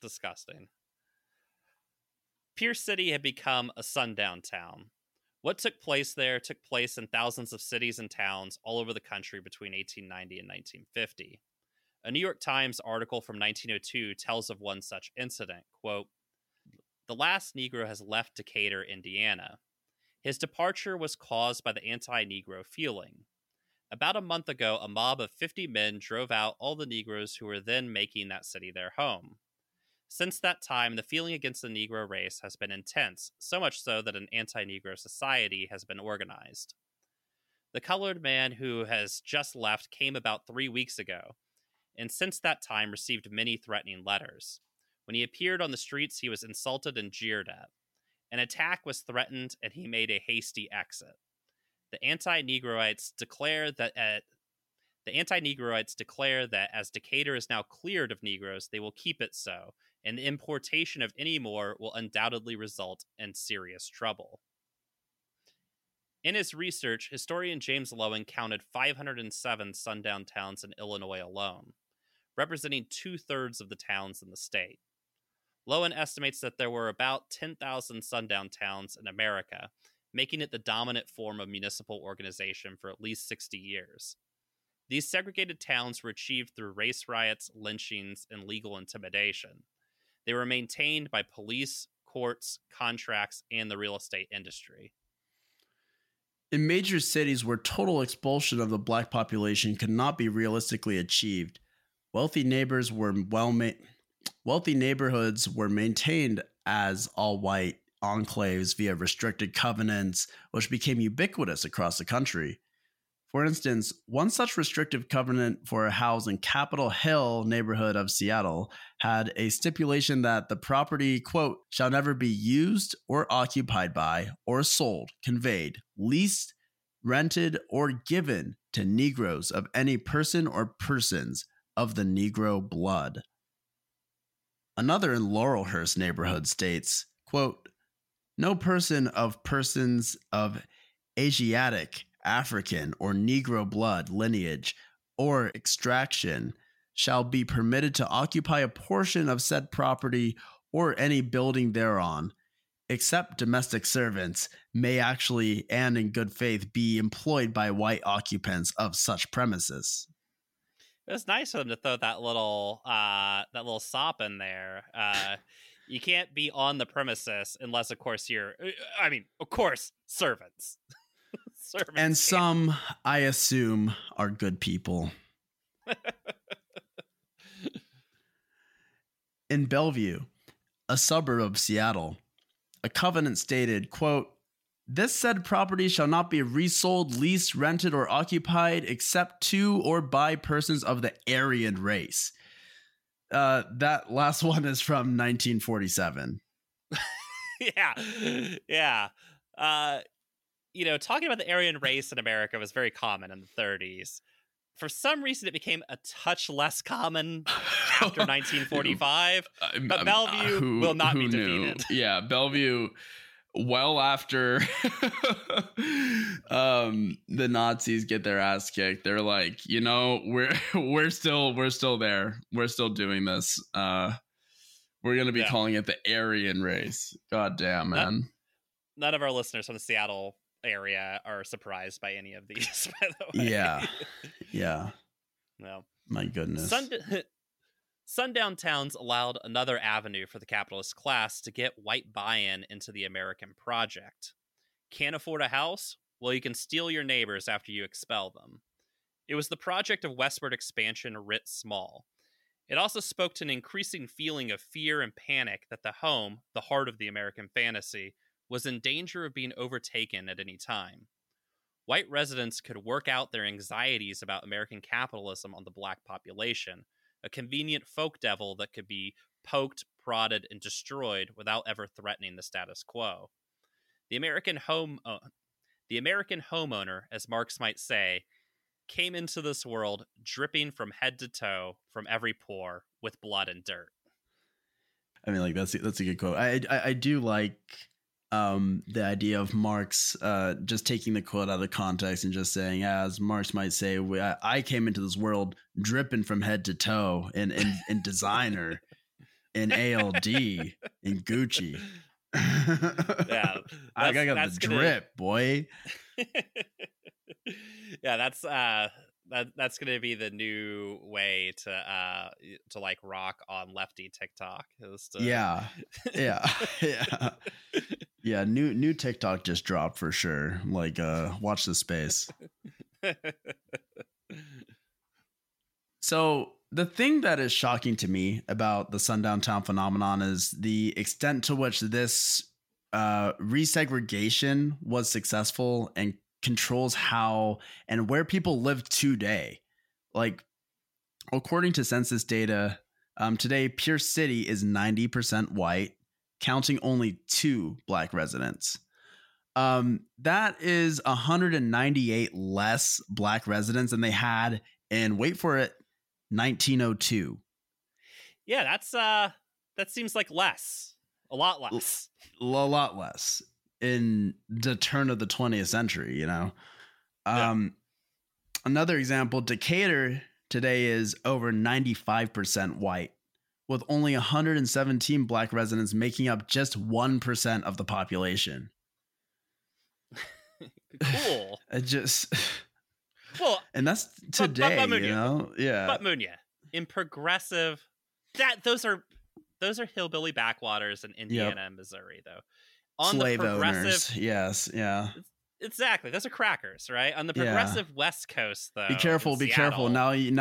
Disgusting. Pierce City had become a sundown town. What took place there took place in thousands of cities and towns all over the country between 1890 and 1950. A New York Times article from 1902 tells of one such incident, quote, "The last Negro has left Decatur, Indiana. His departure was caused by the anti-Negro feeling. About a month ago, a mob of 50 men drove out all the Negroes who were then making that city their home. Since that time, the feeling against the Negro race has been intense, so much so that an anti-Negro society has been organized. The colored man who has just left came about 3 weeks ago, and since that time received many threatening letters. When he appeared on the streets, he was insulted and jeered at. An attack was threatened, and he made a hasty exit. The anti-Negroites declare that as Decatur is now cleared of Negroes, they will keep it so, and the importation of any more will undoubtedly result in serious trouble." In his research, historian James Lowen counted 507 sundown towns in Illinois alone, representing 2/3 of the towns in the state. Lowen estimates that there were about 10,000 sundown towns in America, making it the dominant form of municipal organization for at least 60 years. These segregated towns were achieved through race riots, lynchings, and legal intimidation. They were maintained by police, courts, contracts, and the real estate industry. In major cities where total expulsion of the black population could not be realistically achieved, wealthy neighborhoods were maintained as all-white enclaves via restricted covenants, which became ubiquitous across the country. For instance, one such restrictive covenant for a house in Capitol Hill neighborhood of Seattle had a stipulation that the property, quote, "shall never be used or occupied by or sold, conveyed, leased, rented, or given to Negroes of any person or persons of the Negro blood." Another in Laurelhurst neighborhood states, quote, "No person of persons of Asiatic, African, or Negro blood, lineage, or extraction shall be permitted to occupy a portion of said property or any building thereon, except domestic servants may actually and in good faith be employed by white occupants of such premises." It was nice of him to throw that little sop in there. You can't be on the premises unless, of course, servants. And some, I assume, are good people. In Bellevue, a suburb of Seattle, a covenant stated, quote, "This said property shall not be resold, leased, rented, or occupied except to or by persons of the Aryan race." That last one is from 1947. Yeah. Talking about the Aryan race in America was very common in the 30s. For some reason, it became a touch less common after 1945. But Bellevue will not be defeated. Yeah, Bellevue, well after the Nazis get their ass kicked, they're like, we're still there. We're still doing this. We're gonna be calling it the Aryan race. God damn, man. None of our listeners from the Seattle area are surprised by any of these, by the way. Yeah. Well, my goodness. Sundown towns allowed another avenue for the capitalist class to get white buy-in into the American project. Can't afford a house? Well, you can steal your neighbors after you expel them. It was the project of westward expansion writ small. It also spoke to an increasing feeling of fear and panic that the home, the heart of the American fantasy, was in danger of being overtaken at any time. White residents could work out their anxieties about American capitalism on the black population, a convenient folk devil that could be poked, prodded, and destroyed without ever threatening the status quo. The American homeowner, as Marx might say, came into this world dripping from head to toe from every pore with blood and dirt. I mean, like, that's a good quote. I do like the idea of Marx just taking the quote out of context and just saying, as Marx might say, I came into this world dripping from head to toe in designer, in ALD, in Gucci. Yeah, I gotta get the drip, boy. Yeah, that's gonna be the new way to like rock on lefty TikTok. Yeah. New TikTok just dropped for sure. Like, watch the space. So the thing that is shocking to me about the sundown town phenomenon is the extent to which this resegregation was successful and controls how and where people live today. Like, according to census data, today Pierce City is 90% white, counting only 2 black residents. That is 198 less black residents than they had in, wait for it, 1902. Yeah, that's that seems like less. A lot less. A lot less in the turn of the 20th century, you know. Yeah. Another example, Decatur today is over 95% white, with only 117 black residents making up just 1% of the population. Cool. It just well, and that's today, but you know. Yeah. But Munya, in progressive, that those are hillbilly backwaters in Indiana and Missouri, though. On slave the progressive owners. Yes, yeah. Exactly. Those are crackers, right? On the progressive West Coast, though. Be careful, be Seattle, careful. Now you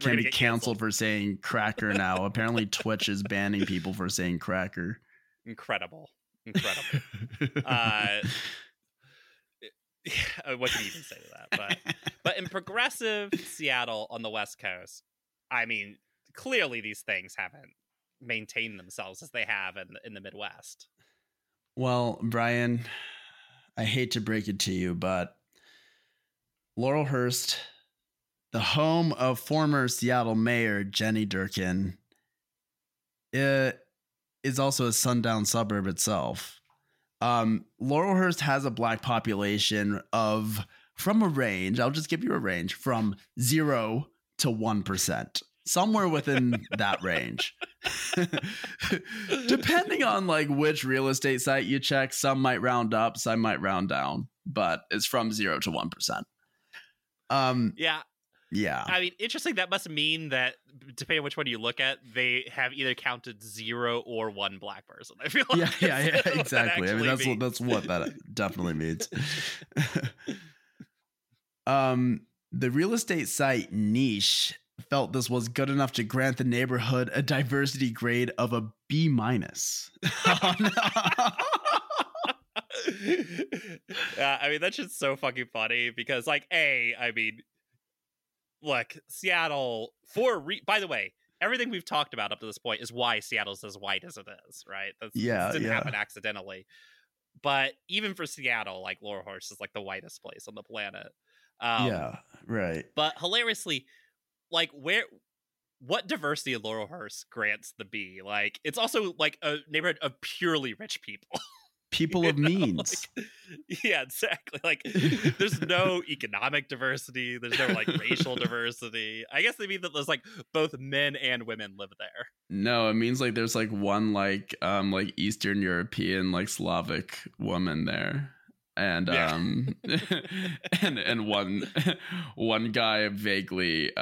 can be canceled for saying cracker now. Apparently Twitch is banning people for saying cracker. Incredible. What can you even say to that? But in progressive Seattle on the West Coast, I mean, clearly these things haven't maintained themselves as they have in the Midwest. Well, Brian, I hate to break it to you, but Laurelhurst, the home of former Seattle Mayor Jenny Durkin, is also a sundown suburb itself. Laurelhurst has a black population I'll just give you a range from 0 to 1%, somewhere within that range. Depending on like which real estate site you check, some might round up, some might round down, but it's from 0 to 1%. Yeah. I mean, interesting. That must mean that depending on which one you look at, they have either counted 0 or 1 black person. I feel like yeah, exactly. I mean, that's what that definitely means. The real estate site Niche felt this was good enough to grant the neighborhood a diversity grade of a B-. I mean, that's just so fucking funny because, like, look, Seattle, by the way, everything we've talked about up to this point is why Seattle's as white as it is, right? This didn't happen accidentally. But even for Seattle, like, Laurelhurst is, like, the whitest place on the planet. Yeah, right. But hilariously, like, what diversity in Laurelhurst grants the B? Like, it's also, like, a neighborhood of purely rich people. People of means. Like, yeah, exactly. Like, there's no economic diversity. There's no, like, racial diversity. I guess they mean that there's, like, both men and women live there. No, it means, like, there's, like, one, like Eastern European, like, Slavic woman there. And, and one guy vaguely,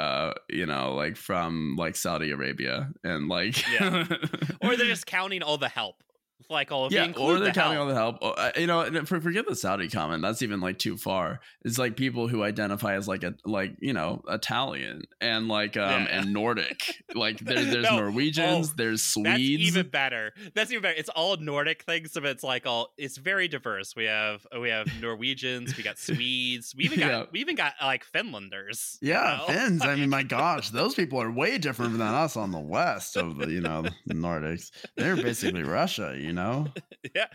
you know, like, from, like, Saudi Arabia. And, like... Yeah. Or they're just counting all the help. Like all of or they're counting all the help. You know, forget the Saudi comment. That's even like too far. It's like people who identify as Italian and and Nordic. Like there's Norwegians, there's Swedes. That's even better. It's all Nordic things. So it's like it's very diverse. We have Norwegians. We got Swedes. We even got like Finlanders. Yeah, you know? Finns. I mean, my gosh, those people are way different than us on the west of the Nordics. They're basically Russia. You know, yeah,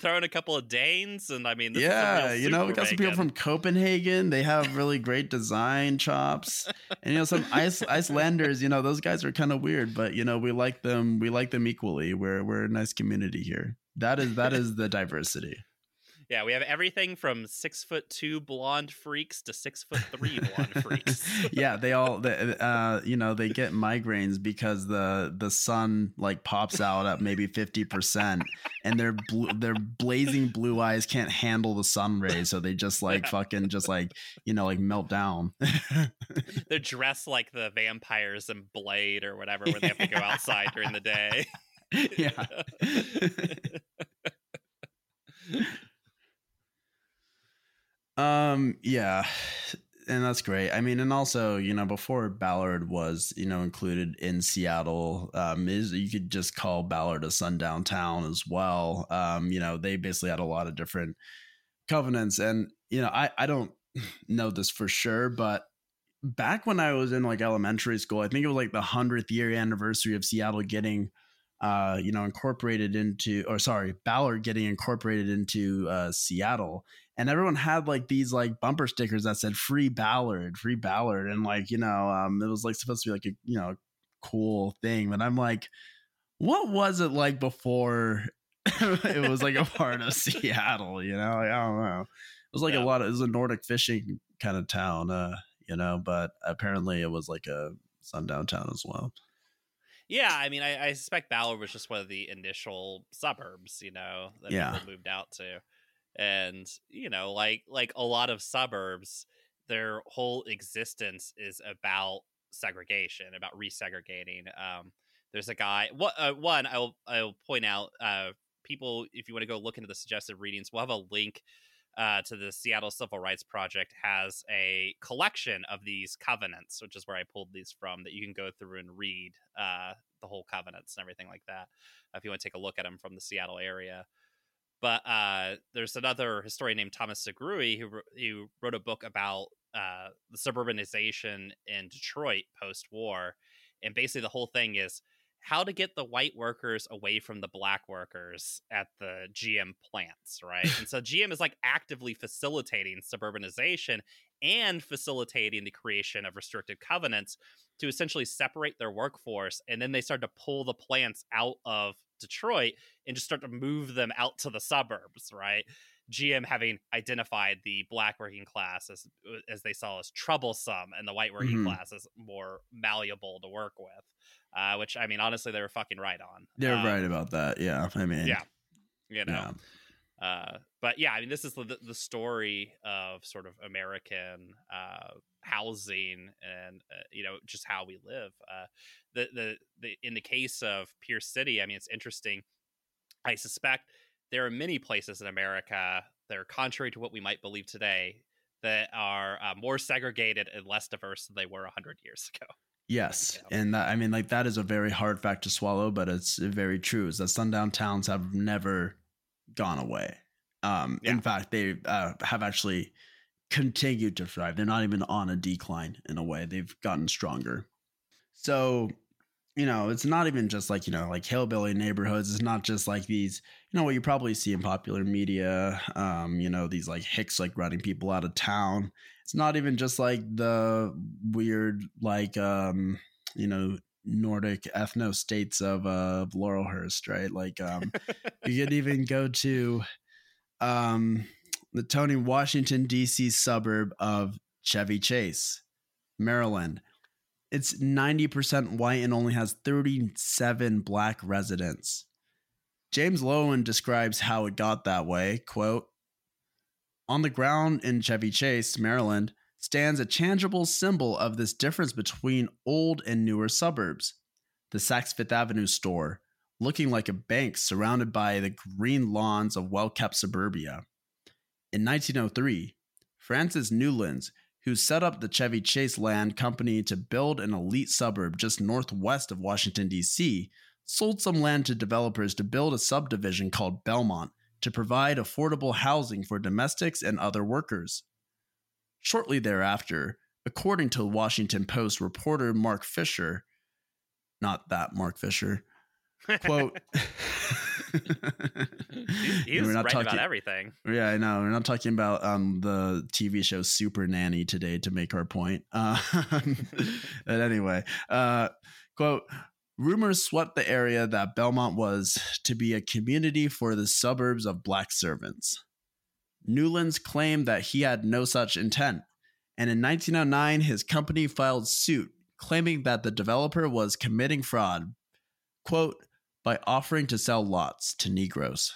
throw in a couple of Danes, and I mean, we got some people from Copenhagen. They have really great design chops, and some Icelanders. You know, those guys are kind of weird, but we like them. We like them equally. We're a nice community here. That is the diversity. Yeah, we have everything from 6'2" blonde freaks to 6'3" blonde freaks. Yeah, they all, they get migraines because the sun like pops out at maybe 50%, and their blazing blue eyes can't handle the sun rays, so they just like fucking just like melt down. They're dressed like the vampires in Blade or whatever, where they have to go outside during the day. Yeah. Yeah, and that's great. I mean, and also, before Ballard was, included in Seattle, you could just call Ballard a sundown town as well. They basically had a lot of different covenants, and, I don't know this for sure, but back when I was in like elementary school, I think it was like the 100th year anniversary of Seattle getting Ballard getting incorporated into Seattle, and everyone had like these like bumper stickers that said free Ballard, and like it was like supposed to be like a cool thing, but I'm like, what was it like before it was like a part of Seattle? I don't know, it was like it was a Nordic fishing kind of town, but apparently it was like a sundown town as well. Yeah, I mean, I suspect Ballard was just one of the initial suburbs, that people moved out to. And, like a lot of suburbs, their whole existence is about segregation, about resegregating. There's a guy, one, I'll point out, people, if you want to go look into the suggested readings, we'll have a link to the Seattle Civil Rights Project has a collection of these covenants, which is where I pulled these from, that you can go through and read the whole covenants and everything like that, if you want to take a look at them from the Seattle area. But there's another historian named Thomas Segrui who wrote a book about the suburbanization in Detroit post-war. And basically the whole thing is how to get the white workers away from the black workers at the GM plants, right? And so GM is like actively facilitating suburbanization and facilitating the creation of restricted covenants to essentially separate their workforce. And then they start to pull the plants out of Detroit and just start to move them out to the suburbs, right? GM having identified the black working class as they saw as troublesome and the white working class as more malleable to work with, which, I mean, honestly, they were fucking right on. They're right about that. Yeah. I mean, yeah, yeah. But yeah, I mean, this is the story of sort of American housing and, just how we live. In the case of Pierce City, I mean, it's interesting. I suspect there are many places in America that are contrary to what we might believe today that are more segregated and less diverse than they were 100 years ago. Yes. You know? And that is a very hard fact to swallow, but it's very true, is that sundown towns have never gone away. In fact, they have actually continued to thrive. They're not even on a decline in a way. They've gotten stronger. So, it's not even just like, like hillbilly neighborhoods. It's not just like these, what you probably see in popular media, these like hicks, like running people out of town. It's not even just like the weird, like, Nordic ethno states of Laurelhurst, right? Like, you could even go to the tiny Washington, D.C. suburb of Chevy Chase, Maryland. It's 90% white and only has 37 black residents. James Lowen describes how it got that way, quote, "On the ground in Chevy Chase, Maryland, stands a tangible symbol of this difference between old and newer suburbs. The Saks Fifth Avenue store, looking like a bank surrounded by the green lawns of well-kept suburbia. In 1903, Francis Newlands, who set up the Chevy Chase Land Company to build an elite suburb just northwest of Washington, D.C., sold some land to developers to build a subdivision called Belmont to provide affordable housing for domestics and other workers. Shortly thereafter, according to Washington Post reporter Mark Fisher," not that Mark Fisher, quote, he was right about everything. Yeah, I know. We're not talking about the TV show Super Nanny today to make our point. But anyway, quote, "Rumors swept the area that Belmont was to be a community for the suburbs of black servants. Newlands claimed that he had no such intent, and in 1909, his company filed suit, claiming that the developer was committing fraud, quote, by offering to sell lots to Negroes.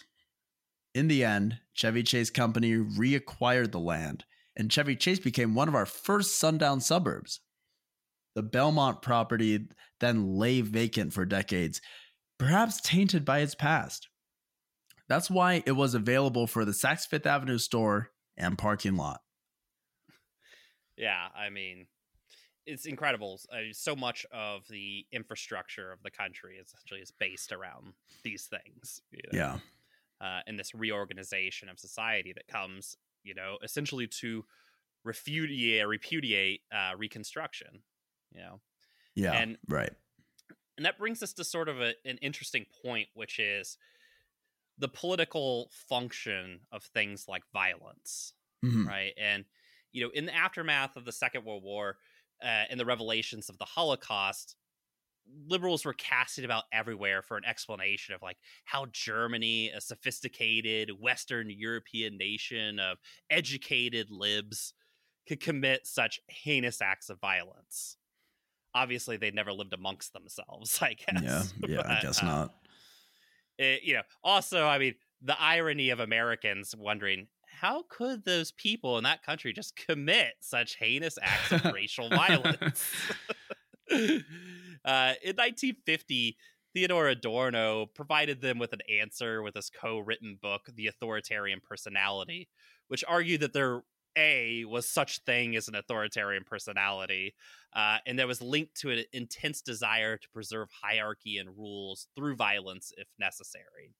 In the end, Chevy Chase Company reacquired the land, and Chevy Chase became one of our first sundown suburbs. The Belmont property then lay vacant for decades, perhaps tainted by its past. That's why it was available for the Saks Fifth Avenue store and parking lot. Yeah, I mean, it's incredible. So much of the infrastructure of the country essentially is based around these things. You know? Yeah. And this reorganization of society that comes, you know, essentially to repudiate Reconstruction, you know. Yeah, and, right. And that brings us to sort of an interesting point, which is the political function of things like violence, mm-hmm. right? And, you know, in the aftermath of the Second World War and the revelations of the Holocaust, liberals were casted about everywhere for an explanation of like how Germany, a sophisticated Western European nation of educated libs, could commit such heinous acts of violence. Obviously, they never lived amongst themselves, I guess. Yeah, but, I guess not. Also, I mean, the irony of Americans wondering, how could those people in that country just commit such heinous acts of racial violence? In 1950, Theodore Adorno provided them with an answer with his co-written book, The Authoritarian Personality, which argued that there, A, was such thing as an authoritarian personality, and that was linked to an intense desire to preserve hierarchy and rules through violence if necessary.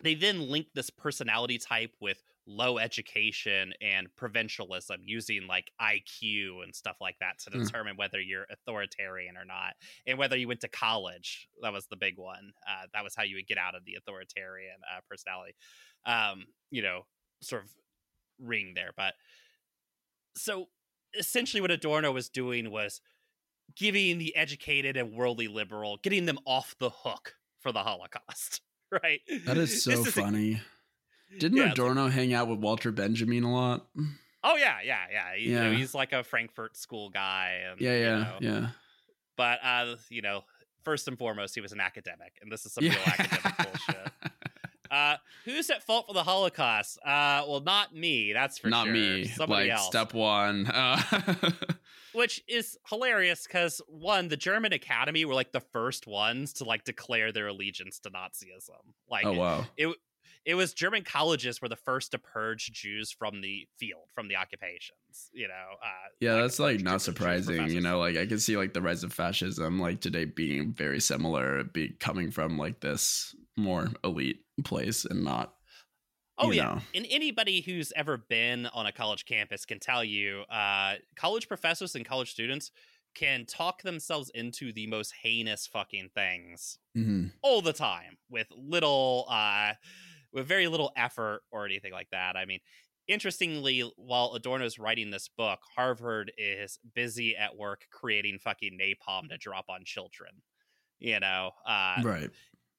They then linked this personality type with low education and provincialism, using like IQ and stuff like that to determine whether you're authoritarian or not, and whether you went to college. That was the big one. That was how you would get out of the authoritarian personality, sort of ring there. But so essentially what Adorno was doing was giving the educated and worldly liberal, getting them off the hook for the Holocaust. Right. That is so funny. Didn't Adorno hang out with Walter Benjamin a lot? Oh, yeah. You know, he's like a Frankfurt School guy. And, yeah. But, first and foremost, he was an academic, and this is some real academic bullshit. Who's at fault for the Holocaust? Well, not me. That's for sure. Not me. Somebody else. Step one. Which is hilarious because, one, the German Academy were like the first ones to like declare their allegiance to Nazism. Like, oh, wow. It was German colleges were the first to purge Jews from the field, from the occupations, you know. That's like not surprising, you know, like I can see like the rise of fascism like today being very similar, coming from like this more elite place and not. Oh, yeah. Know. And anybody who's ever been on a college campus can tell you college professors and college students can talk themselves into the most heinous fucking things all the time with very little effort or anything like that. I mean, interestingly, while Adorno's writing this book, Harvard is busy at work creating fucking napalm to drop on children, you know. Right.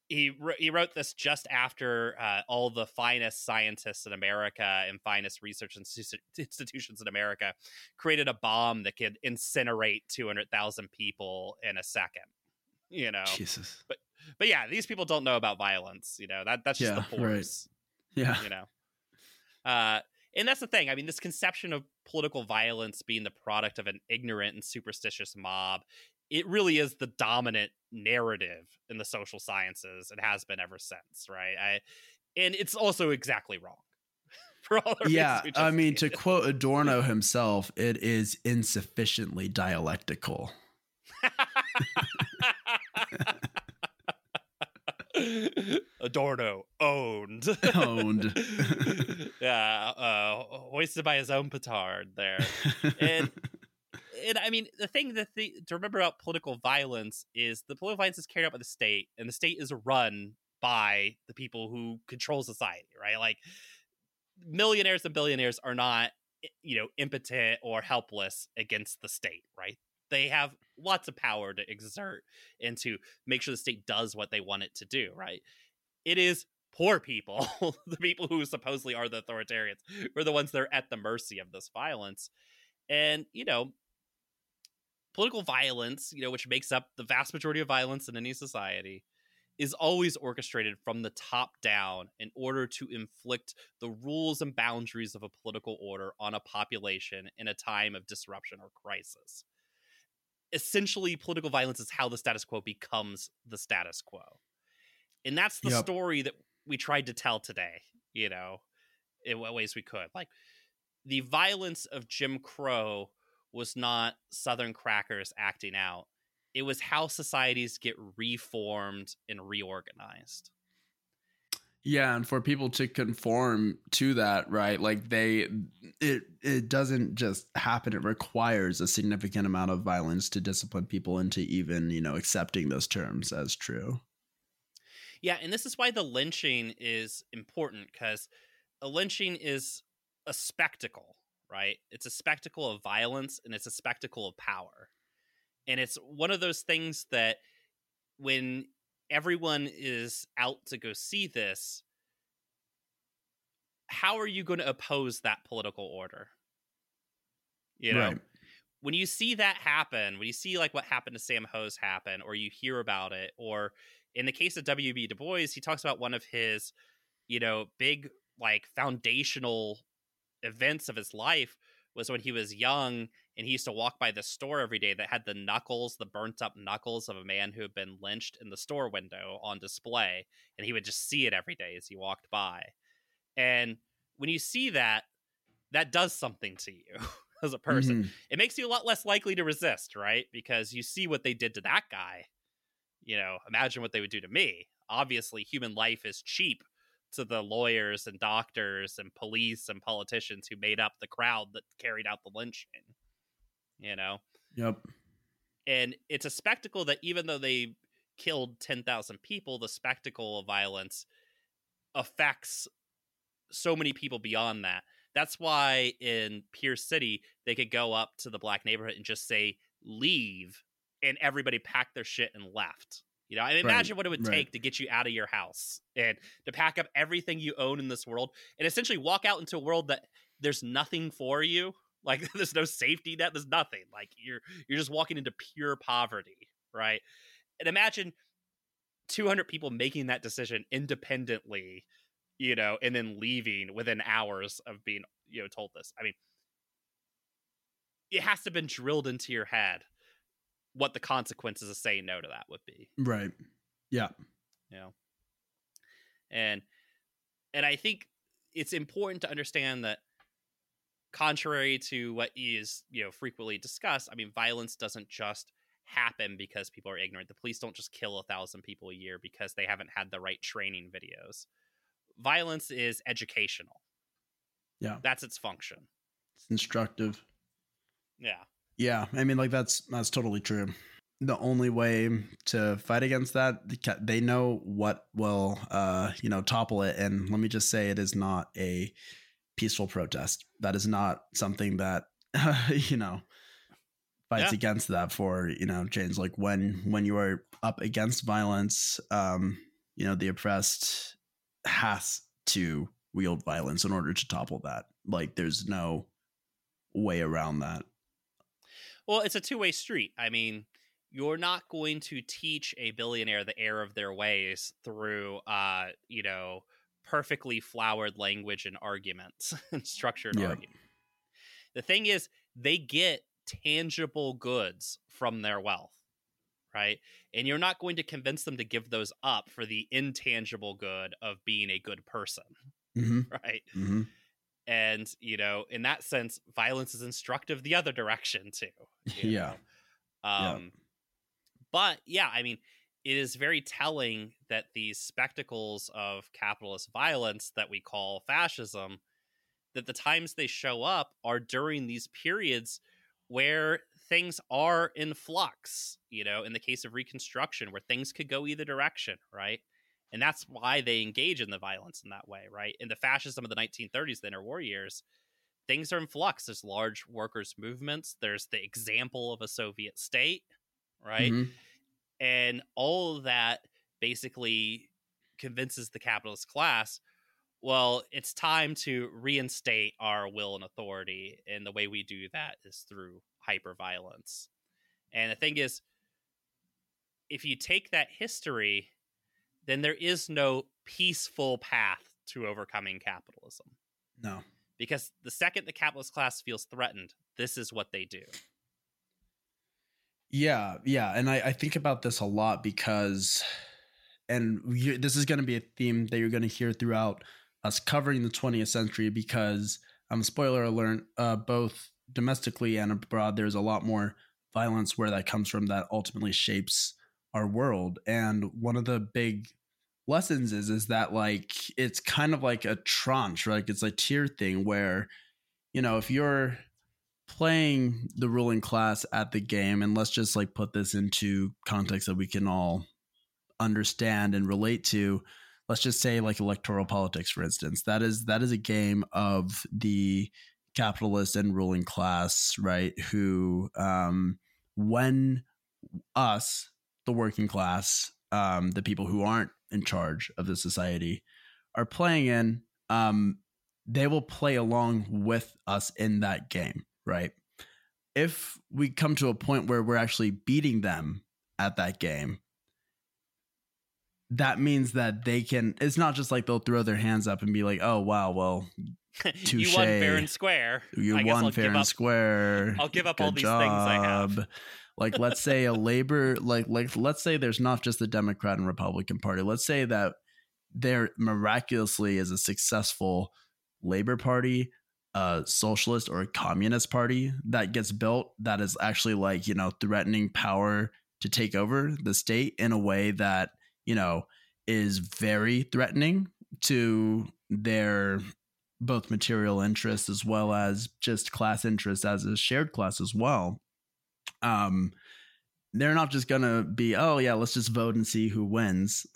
He wrote this just after all the finest scientists in America and finest research institutions in America created a bomb that could incinerate 200,000 people in a second, you know. Jesus. But yeah, these people don't know about violence, you know. That's just the force. Right. Yeah. You know. And that's the thing. I mean, this conception of political violence being the product of an ignorant and superstitious mob, it really is the dominant narrative in the social sciences. It has been ever since, right? And it's also exactly wrong. For all the reasons we just stated. To quote Adorno himself, it is insufficiently dialectical. Adorno owned. Yeah, hoisted by his own petard there. And I mean, the thing to remember about political violence is the political violence is carried out by the state, and the state is run by the people who control society, right? Like, millionaires and billionaires are not, impotent or helpless against the state, right? They have lots of power to exert and to make sure the state does what they want it to do, right? It is poor people, the people who supposedly are the authoritarians, were the ones that are at the mercy of this violence. And, you know, political violence, you know, which makes up the vast majority of violence in any society, is always orchestrated from the top down in order to inflict the rules and boundaries of a political order on a population in a time of disruption or crisis. Essentially, political violence is how the status quo becomes the status quo. And that's the story that we tried to tell today, you know, in what ways we could. Like, the violence of Jim Crow was not Southern crackers acting out. It was how societies get reformed and reorganized. Yeah, and for people to conform to that, right? Like it doesn't just happen. It requires a significant amount of violence to discipline people into even, you know, accepting those terms as true. Yeah, and this is why the lynching is important, because a lynching is a spectacle, right? It's a spectacle of violence, and it's a spectacle of power. And it's one of those things that when everyone is out to go see this, how are you going to oppose that political order? You know, right. When you see that happen, when you see like what happened to Sam Hose happen, or you hear about it, or in the case of W.E.B. Du Bois, he talks about one of his, you know, big like foundational events of his life was when he was young and he used to walk by the store every day that had the knuckles, the burnt up knuckles of a man who had been lynched in the store window on display. And he would just see it every day as he walked by. And when you see that, that does something to you as a person. Mm-hmm. It makes you a lot less likely to resist, right? Because you see what they did to that guy. You know, imagine what they would do to me. Obviously, human life is cheap to the lawyers and doctors and police and politicians who made up the crowd that carried out the lynching, you know? Yep. And it's a spectacle that even though they killed 10,000 people, the spectacle of violence affects so many people beyond that. That's why in Pierce City, they could go up to the black neighborhood and just say, leave, and everybody packed their shit and left. You know, I mean, imagine what it would take to get you out of your house and to pack up everything you own in this world and essentially walk out into a world that there's nothing for you. Like, there's no safety net. There's nothing. Like, you're just walking into pure poverty, right? And imagine 200 people making that decision independently, you know, and then leaving within hours of being, you know, told this. I mean, it has to have been drilled into your head what the consequences of saying no to that would be. Right. Yeah. Yeah. You know? And I think it's important to understand that, contrary to what is, you know, frequently discussed, I mean, violence doesn't just happen because people are ignorant. The police don't just kill 1,000 people a year because they haven't had the right training videos. Violence is educational. Yeah. That's its function. It's instructive. Yeah. Yeah, I mean, like, that's totally true. The only way to fight against that, they know what will, you know, topple it. And let me just say, it is not a peaceful protest. That is not something that, you know, fights against that for, you know, change. Like, when you are up against violence, you know, the oppressed has to wield violence in order to topple that. Like, there's no way around that. Well, it's a two-way street. I mean, you're not going to teach a billionaire the error of their ways through, you know, perfectly flowered language and arguments and structured argument. The thing is, they get tangible goods from their wealth, right? And you're not going to convince them to give those up for the intangible good of being a good person, right? Mm-hmm. And, you know, in that sense, violence is instructive the other direction, too. You know? But, yeah, I mean, it is very telling that these spectacles of capitalist violence that we call fascism, that the times they show up are during these periods where things are in flux, you know, in the case of Reconstruction, where things could go either direction, right? And that's why they engage in the violence in that way, right? In the fascism of the 1930s, the interwar years, things are in flux. There's large workers' movements. There's the example of a Soviet state, right? Mm-hmm. And all of that basically convinces the capitalist class, well, it's time to reinstate our will and authority. And the way we do that is through hyperviolence. And the thing is, if you take that history, then there is no peaceful path to overcoming capitalism. No. Because the second the capitalist class feels threatened, this is what they do. Yeah, yeah. And I think about this a lot because, and this is going to be a theme that you're going to hear throughout us covering the 20th century because, spoiler alert, both domestically and abroad, there's a lot more violence where that comes from that ultimately shapes our world. And one of the big lessons is that, like, it's kind of like a tranche, right? Like, it's a tier thing where, you know, if you're playing the ruling class at the game, and let's just like put this into context that we can all understand and relate to, let's just say like electoral politics, for instance, that is a game of the capitalist and ruling class, right? Who, when us, the working class, the people who aren't in charge of the society are playing in, they will play along with us in that game, right? If we come to a point where we're actually beating them at that game, that means that they can, it's not just like they'll throw their hands up and be like, oh, wow, well, touche. You won fair and square. You won fair and square. I'll give up good all these job. Things I have. Like, let's say a labor, like, let's say there's not just the Democrat and Republican Party. Let's say that there miraculously is a successful Labor Party, a socialist or a communist party that gets built that is actually like, you know, threatening power to take over the state in a way that, you know, is very threatening to their both material interests as well as just class interests as a shared class as well. They're not just going to be, oh yeah, let's just vote and see who wins.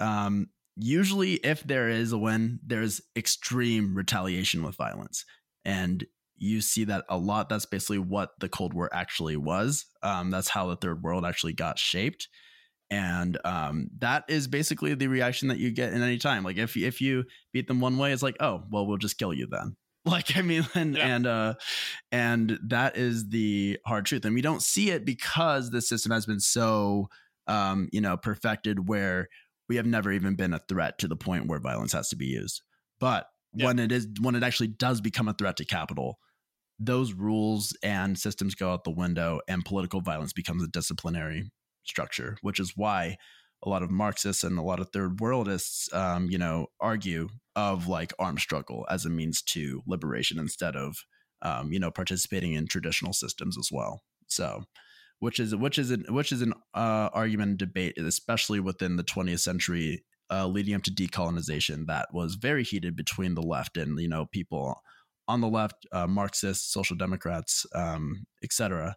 Usually if there is a win, there's extreme retaliation with violence. And you see that a lot. That's basically what the Cold War actually was. That's how the Third World actually got shaped. And that is basically the reaction that you get in any time. Like if you beat them one way, it's like, oh, well, we'll just kill you then. Like, I mean, and that is the hard truth. And we don't see it because the system has been so, you know, perfected where we have never even been a threat to the point where violence has to be used. But when it actually does become a threat to capital, those rules and systems go out the window and political violence becomes a disciplinary structure, which is why a lot of Marxists and a lot of third worldists, you know, argue of like armed struggle as a means to liberation instead of, you know, participating in traditional systems as well. So, which is an argument and debate, especially within the 20th century, leading up to decolonization, that was very heated between the left and, you know, people on the left, Marxists, social democrats, etc.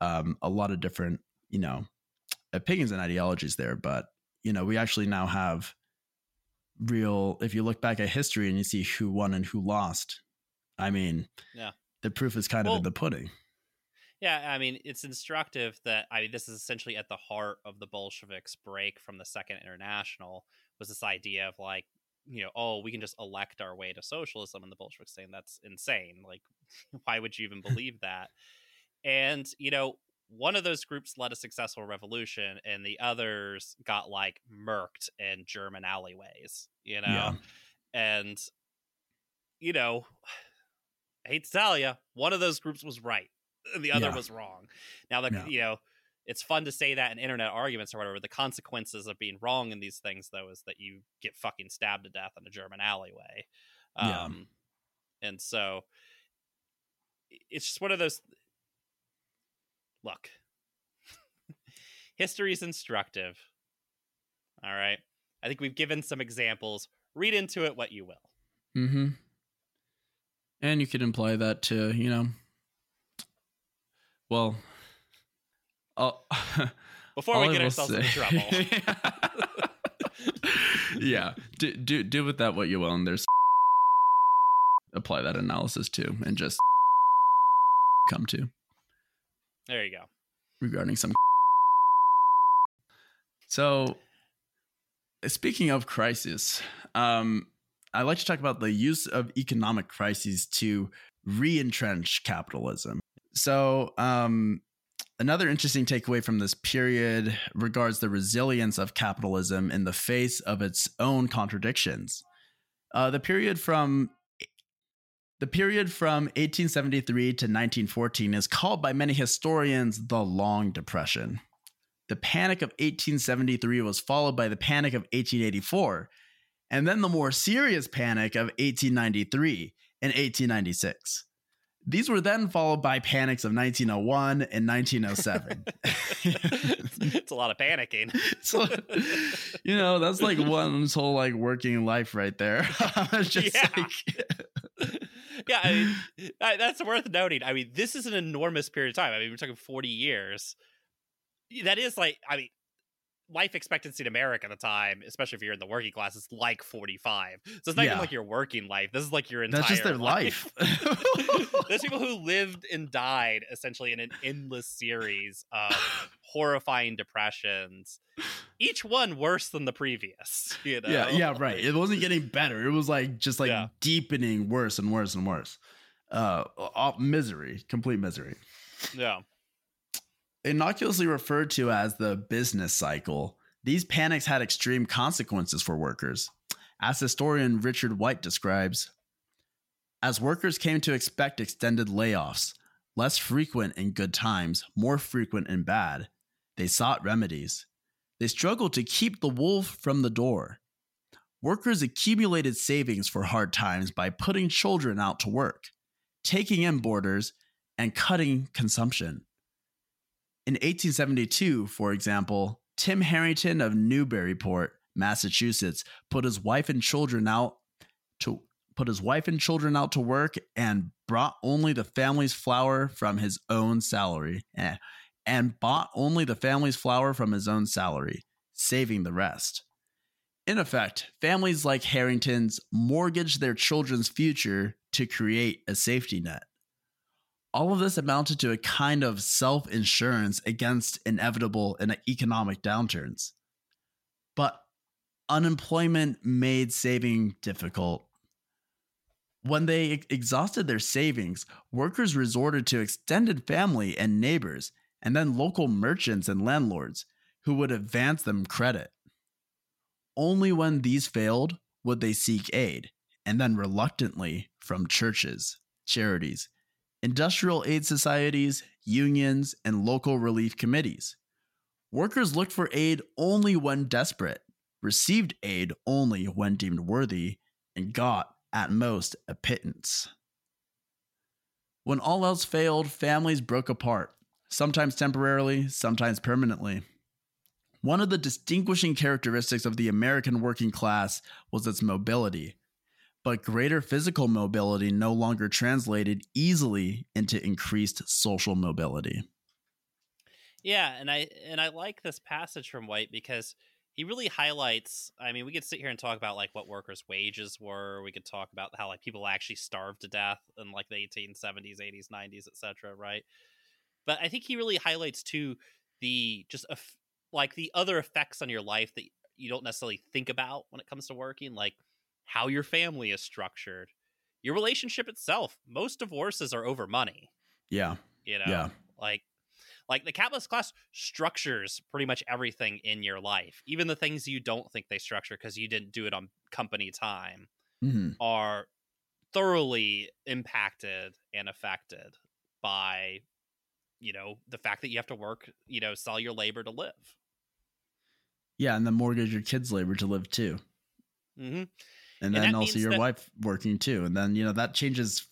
A lot of different, you know, opinions and ideologies there, but you know, we actually now have real, if you look back at history and you see who won and who lost, I mean, yeah, the proof is kind of in the pudding. Yeah, I mean, it's instructive that this is essentially at the heart of the Bolsheviks' break from the Second International, was this idea of like, you know, oh, we can just elect our way to socialism, and the Bolsheviks saying that's insane. Like, why would you even believe that? And, you know, one of those groups led a successful revolution and the others got like murked in German alleyways, you know? Yeah. And, you know, I hate to tell you, one of those groups was right and the other was wrong. Now that, you know, it's fun to say that in internet arguments or whatever. The consequences of being wrong in these things, though, is that you get fucking stabbed to death in a German alleyway. And so it's just one of those. Look, history is instructive. All right. I think we've given some examples. Read into it what you will. Mm-hmm. And you could imply that to, you know, well, before we get ourselves into trouble. Yeah. Do with that what you will. And there's apply that analysis to and just come to. There you go. Regarding some. So Speaking of crisis, I like to talk about the use of economic crises to re-entrench capitalism. So another interesting takeaway from this period regards the resilience of capitalism in the face of its own contradictions. The period from 1873 to 1914 is called by many historians the Long Depression. The Panic of 1873 was followed by the Panic of 1884, and then the more serious Panic of 1893 and 1896. These were then followed by panics of 1901 and 1907. It's a lot of panicking. So, you know, that's like one's whole like working life right there. Just yeah. Like... yeah, I mean, that's worth noting. I mean, this is an enormous period of time. I mean, we're talking 40 years. That is like, I mean, life expectancy in America at the time, especially if you're in the working class, is like 45. So it's not even like your working life. This is like your entire life. That's just their life. There's people who lived and died essentially in an endless series of horrifying depressions, each one worse than the previous. You know? Yeah, right. It wasn't getting better. It was like just like deepening worse and worse and worse. Misery, complete misery. Yeah. Innocuously referred to as the business cycle, these panics had extreme consequences for workers. As historian Richard White describes, as workers came to expect extended layoffs, less frequent in good times, more frequent in bad, they sought remedies. They struggled to keep the wolf from the door. Workers accumulated savings for hard times by putting children out to work, taking in boarders, and cutting consumption. In 1872, for example, Tim Harrington of Newburyport, Massachusetts, put his wife and children out to work and brought only the family's flour from his own salary and bought only the family's flour from his own salary, saving the rest. In effect, families like Harrington's mortgaged their children's future to create a safety net. All of this amounted to a kind of self-insurance against inevitable and economic downturns. But unemployment made saving difficult. When they exhausted their savings, workers resorted to extended family and neighbors, and then local merchants and landlords who would advance them credit. Only when these failed would they seek aid, and then reluctantly from churches, charities, industrial aid societies, unions, and local relief committees. Workers looked for aid only when desperate, received aid only when deemed worthy, and got, at most, a pittance. When all else failed, families broke apart, sometimes temporarily, sometimes permanently. One of the distinguishing characteristics of the American working class was its mobility. But greater physical mobility no longer translated easily into increased social mobility. Yeah, and I like this passage from White because he really highlights, I mean, we could sit here and talk about like what workers' wages were. We could talk about how like people actually starved to death in like the 1870s, 80s, 90s, etc., right? But I think he really highlights too the just like the other effects on your life that you don't necessarily think about when it comes to working, like how your family is structured, your relationship itself. Most divorces are over money. Yeah. You know, like the capitalist class structures pretty much everything in your life. Even the things you don't think they structure because you didn't do it on company time are thoroughly impacted and affected by, you know, the fact that you have to work, you know, sell your labor to live. Yeah. And then mortgage your kids' labor to live too. Mm-hmm. And then also your wife working too. And then, you know, that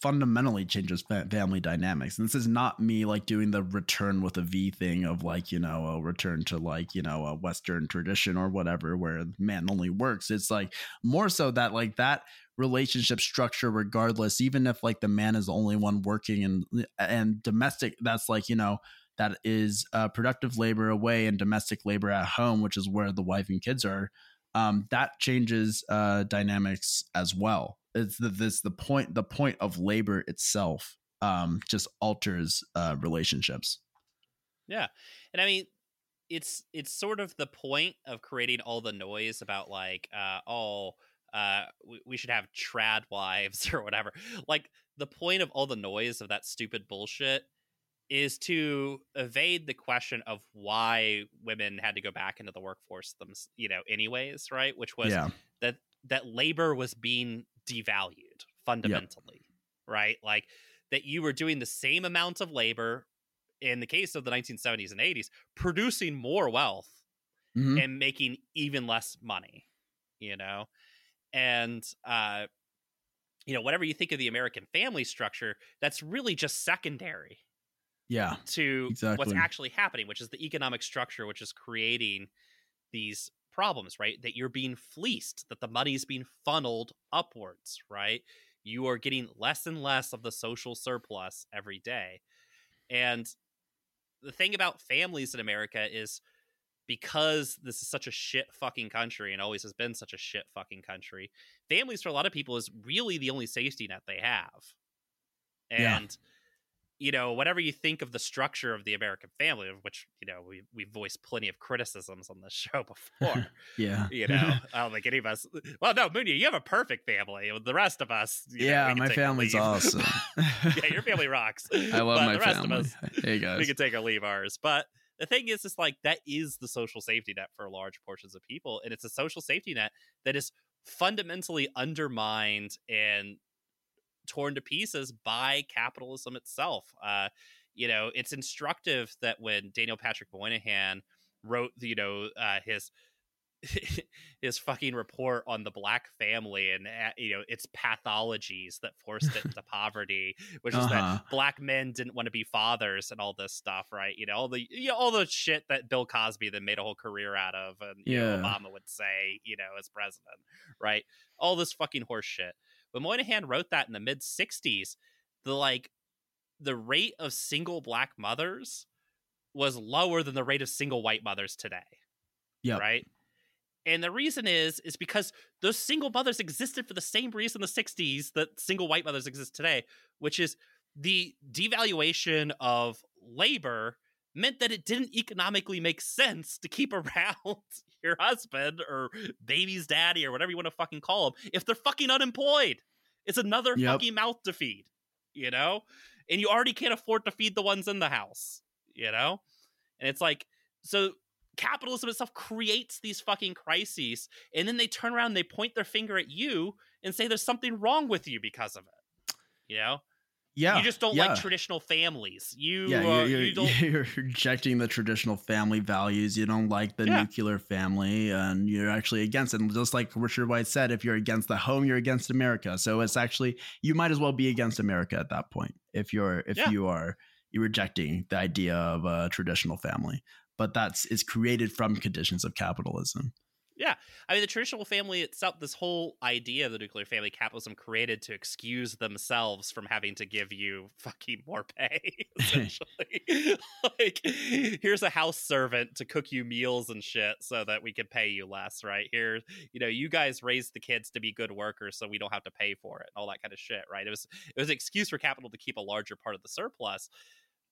fundamentally changes family dynamics. And this is not me like doing the return with a V thing of like, you know, a return to like, you know, a Western tradition or whatever, where man only works. It's like more so that like that relationship structure, regardless, even if like the man is the only one working and domestic, that's like, you know, that is productive labor away and domestic labor at home, which is where the wife and kids are. That changes dynamics as well. It's the point of labor itself just alters relationships. Yeah. And I mean, it's sort of the point of creating all the noise about like, we should have trad wives or whatever. Like, the point of all the noise of that stupid bullshit is to evade the question of why women had to go back into the workforce them, you know, anyways, right? Which was that labor was being devalued fundamentally, right? Like, that you were doing the same amount of labor in the case of the 1970s and 80s, producing more wealth and making even less money, you know? And, you know, whatever you think of the American family structure, that's really just secondary to what's actually happening, which is the economic structure, which is creating these problems, right? That you're being fleeced, that the money's being funneled upwards, right? You are getting less and less of the social surplus every day. And the thing about families in America is, because this is such a shit fucking country and always has been such a shit fucking country, families for a lot of people is really the only safety net they have. And, you know, whatever you think of the structure of the American family, of which, you know, we've voiced plenty of criticisms on this show before. You know, I don't think any of us, well, no, Munya, you have a perfect family. The rest of us. You know, my family's awesome. Your family rocks. I love my family. Rest of us, hey guys, we can take or leave ours. But the thing is, it's like, that is the social safety net for large portions of people. And it's a social safety net that is fundamentally undermined and torn to pieces by capitalism itself. You know, it's instructive that when Daniel Patrick Moynihan wrote, you know, his fucking report on the black family and, you know, its pathologies that forced it into poverty, which is that black men didn't want to be fathers and all this stuff, right? You know, all the shit that Bill Cosby then made a whole career out of, and you know, Obama would say, you know, as president, right? All this fucking horse shit. When Moynihan wrote that in the mid 60s, the rate of single black mothers was lower than the rate of single white mothers today. Yeah. Right. And the reason is because those single mothers existed for the same reason in the 60s that single white mothers exist today, which is the devaluation of labor meant that it didn't economically make sense to keep around your husband or baby's daddy or whatever you want to fucking call them if they're fucking unemployed. It's another fucking mouth to feed, you know? And you already can't afford to feed the ones in the house, you know? And it's like, so capitalism itself creates these fucking crises, and then they turn around and they point their finger at you and say there's something wrong with you because of it. You know? Yeah. You just don't like traditional families. You're rejecting the traditional family values. You don't like the nuclear family, and you're actually against it. And just like Richard White said, if you're against the home, you're against America. So it's actually, you might as well be against America at that point if you're rejecting the idea of a traditional family. But it's created from conditions of capitalism. Yeah. I mean, the traditional family itself, this whole idea of the nuclear family, capitalism created to excuse themselves from having to give you fucking more pay, essentially. Like, here's a house servant to cook you meals and shit so that we can pay you less, right? Here, you know, you guys raised the kids to be good workers so we don't have to pay for it and all that kind of shit, right? It was an excuse for capital to keep a larger part of the surplus.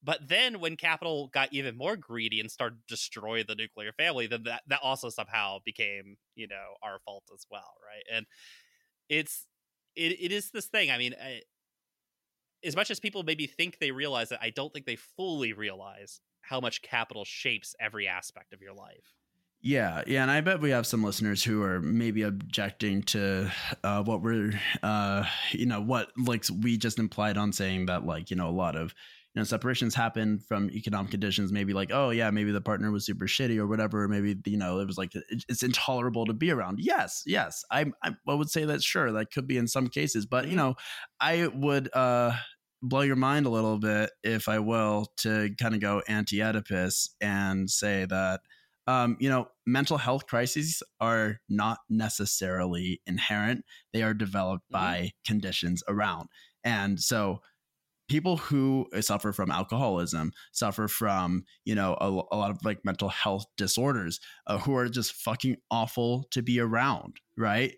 But then when capital got even more greedy and started to destroy the nuclear family, then that also somehow became, you know, our fault as well, right? And it is this thing. I mean, as much as people maybe think they realize it, I don't think they fully realize how much capital shapes every aspect of your life. Yeah, and I bet we have some listeners who are maybe objecting to what we're, you know, what, like, we just implied on saying that, like, you know, a lot of, you know, separations happen from economic conditions, maybe like, oh yeah, maybe the partner was super shitty or whatever. Maybe, you know, it was like, it's intolerable to be around. Yes. I would say that, sure, that could be in some cases, but, you know, I would blow your mind a little bit, if I will, to kind of go anti-Oedipus and say that, you know, mental health crises are not necessarily inherent. They are developed by conditions around. And so, people who suffer from alcoholism, suffer from, you know, a lot of like mental health disorders, who are just fucking awful to be around. right?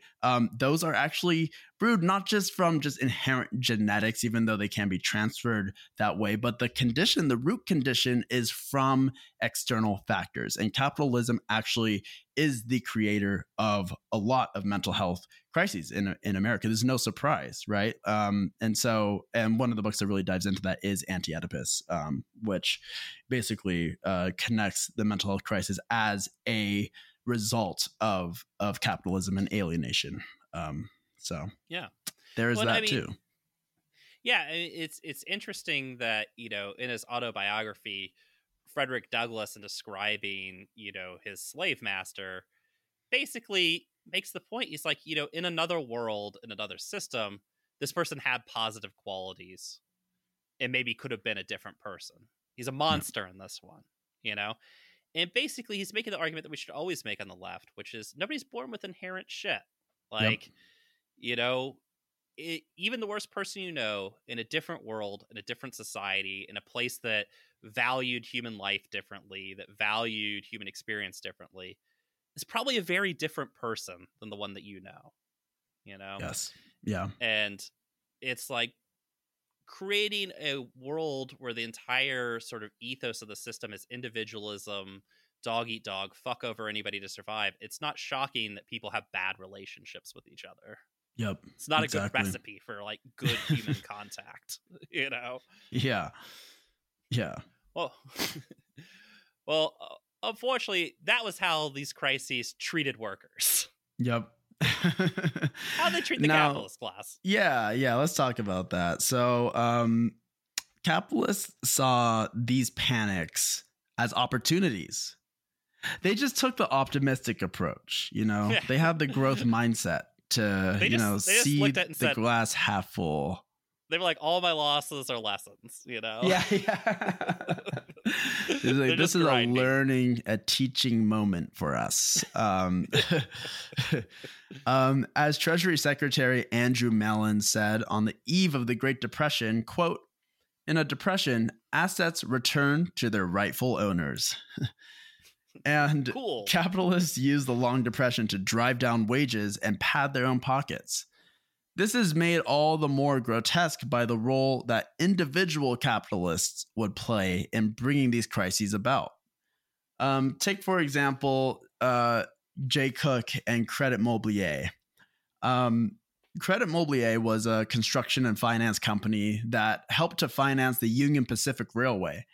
Those are actually brewed not just from just inherent genetics, even though they can be transferred that way, but the condition, the root condition, is from external factors. And capitalism actually is the creator of a lot of mental health crises in America. There's no surprise, right? And one of the books that really dives into that is Anti-Oedipus, which basically connects the mental health crisis as a result of capitalism and alienation. Too. Yeah, it's interesting that, you know, in his autobiography, Frederick Douglass, in describing, you know, his slave master, basically makes the point. He's like, you know, in another world, in another system, this person had positive qualities and maybe could have been a different person. He's a monster in this one, you know? And basically, he's making the argument that we should always make on the left, which is nobody's born with inherent shit. Like, you know, even the worst person you know, in a different world, in a different society, in a place that valued human life differently, that valued human experience differently, is probably a very different person than the one that you know, you know? Yes. Yeah. And it's like creating a world where the entire sort of ethos of the system is individualism, dog eat dog, fuck over anybody to survive. It's not shocking that people have bad relationships with each other. Yep. It's not a good recipe for like good human contact, you know? Yeah. Yeah. Well, unfortunately, that was how these crises treated workers. Yep. How they treat the capitalist class. Yeah, let's talk about that. So capitalists saw these panics as opportunities. They just took the optimistic approach, you know. Yeah. They had the growth mindset to see the glass half full. They were like, all my losses are lessons, you know? Yeah. Like, this is grinding. a teaching moment for us. As Treasury Secretary Andrew Mellon said on the eve of the Great Depression, quote, "In a depression, assets return to their rightful owners." And capitalists used the Long Depression to drive down wages and pad their own pockets. This is made all the more grotesque by the role that individual capitalists would play in bringing these crises about. Take, for example, Jay Cook and Credit Mobilier. Credit Mobilier was a construction and finance company that helped to finance the Union Pacific Railway.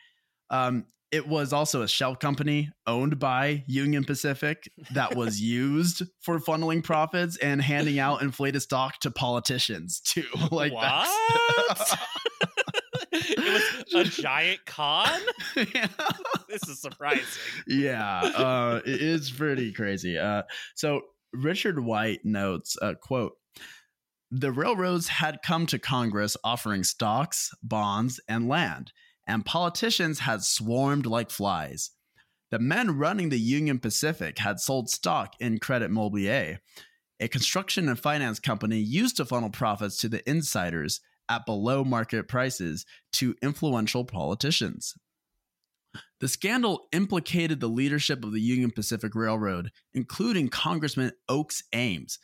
It was also a shell company owned by Union Pacific that was used for funneling profits and handing out inflated stock to politicians too. Like, what? It was a giant con? Yeah. This is surprising. Yeah, it is pretty crazy. So Richard White notes, quote, "The railroads had come to Congress offering stocks, bonds, and land, and politicians had swarmed like flies. The men running the Union Pacific had sold stock in Credit Mobilier, a construction and finance company used to funnel profits to the insiders at below market prices to influential politicians. The scandal implicated the leadership of the Union Pacific Railroad, including Congressman Oakes Ames,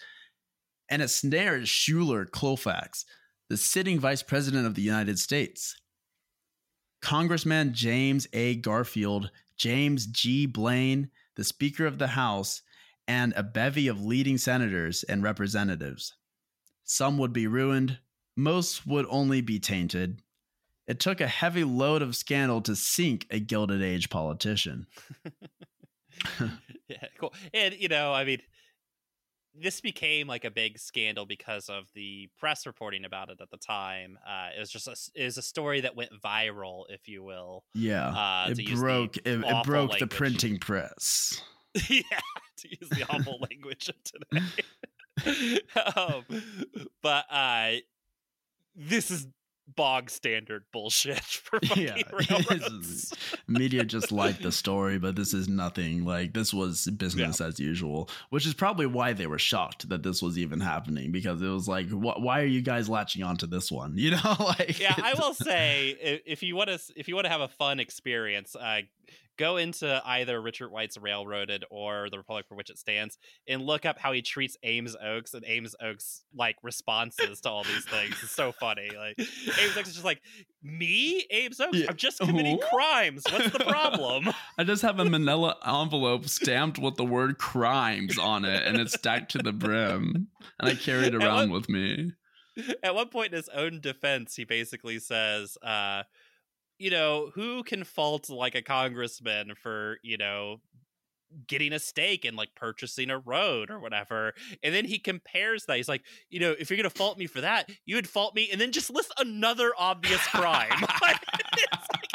and it snared Schuyler Colfax, the sitting vice president of the United States. Congressman James A. Garfield, James G. Blaine, the Speaker of the House, and a bevy of leading senators and representatives. Some would be ruined. Most would only be tainted. It took a heavy load of scandal to sink a Gilded Age politician." Yeah, cool. And, you know, I mean, this became like a big scandal because of the press reporting about it at the time. It was a story that went viral, if you will. Yeah, it broke the printing press. Yeah, to use the awful language of today. But this is bog standard bullshit for fucking railroads. Media just liked the story, but this is nothing. Like, this was business as usual, which is probably why they were shocked that this was even happening, because it was like, why are you guys latching onto this one? You know, like, yeah. I will say, if you want to have a fun experience, go into either Richard White's Railroaded or The Republic for Which It Stands and look up how he treats Ames Oaks and Ames Oaks' like responses to all these things. It's so funny. Like Ames Oaks is just like, me? Ames Oaks? Yeah. I'm just committing crimes. What's the problem? I just have a manila envelope stamped with the word crimes on it and it's stacked to the brim. And I carry it around with me. At one point in his own defense, he basically says, you know, who can fault like a congressman for, you know, getting a stake and like purchasing a road or whatever. And then he compares that. He's like, you know, if you're going to fault me for that, you would fault me. And then just list another obvious crime. It's like,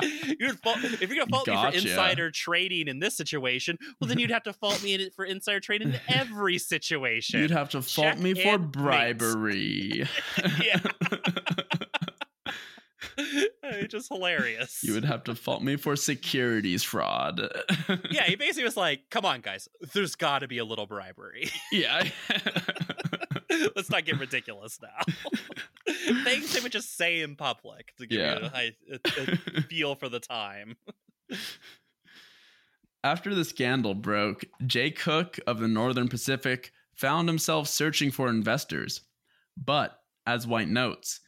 if you're going to fault me for insider trading in this situation, well, then you'd have to fault me for insider trading in every situation. You'd have to fault me for bribery. Yeah. Just hilarious. You would have to fault me for securities fraud. Yeah, he basically was like, come on, guys, there's got to be a little bribery. Yeah. Let's not get ridiculous now. Things they would just say in public to give you a feel for the time. After the scandal broke, Jay Cook of the Northern Pacific found himself searching for investors. But, as White notes,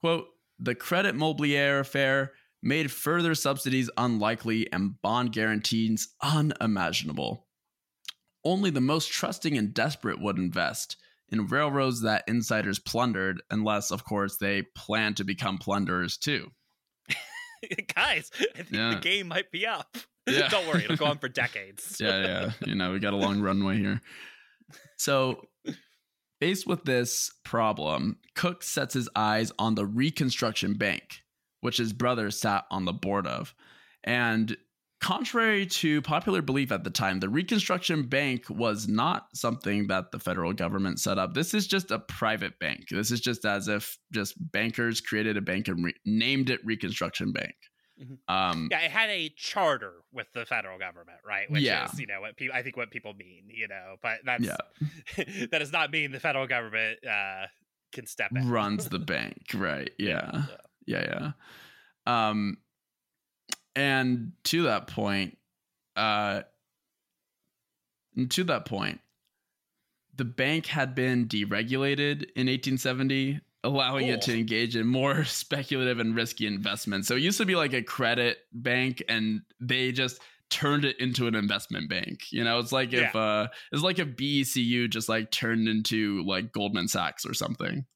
quote, the Credit Mobilier affair made further subsidies unlikely and bond guarantees unimaginable. Only the most trusting and desperate would invest in railroads that insiders plundered, unless, of course, they planned to become plunderers too. Guys, I think the game might be up. Yeah. Don't worry, it'll go on for decades. Yeah. You know, we got a long runway here. So... Faced with this problem, Cook sets his eyes on the Reconstruction Bank, which his brother sat on the board of. And contrary to popular belief at the time, the Reconstruction Bank was not something that the federal government set up. This is just a private bank. This is just as if just bankers created a bank and named it Reconstruction Bank. Mm-hmm. It had a charter with the federal government, right? Which is, you know, what people, I think what people mean, you know, but that's, that does not mean the federal government can step in. Runs the bank, right? Yeah. Yeah. And to that point, the bank had been deregulated in 1870. Allowing it to engage in more speculative and risky investments. So it used to be like a credit bank, and they just turned it into an investment bank. You know, it's like if BECU just like turned into like Goldman Sachs or something.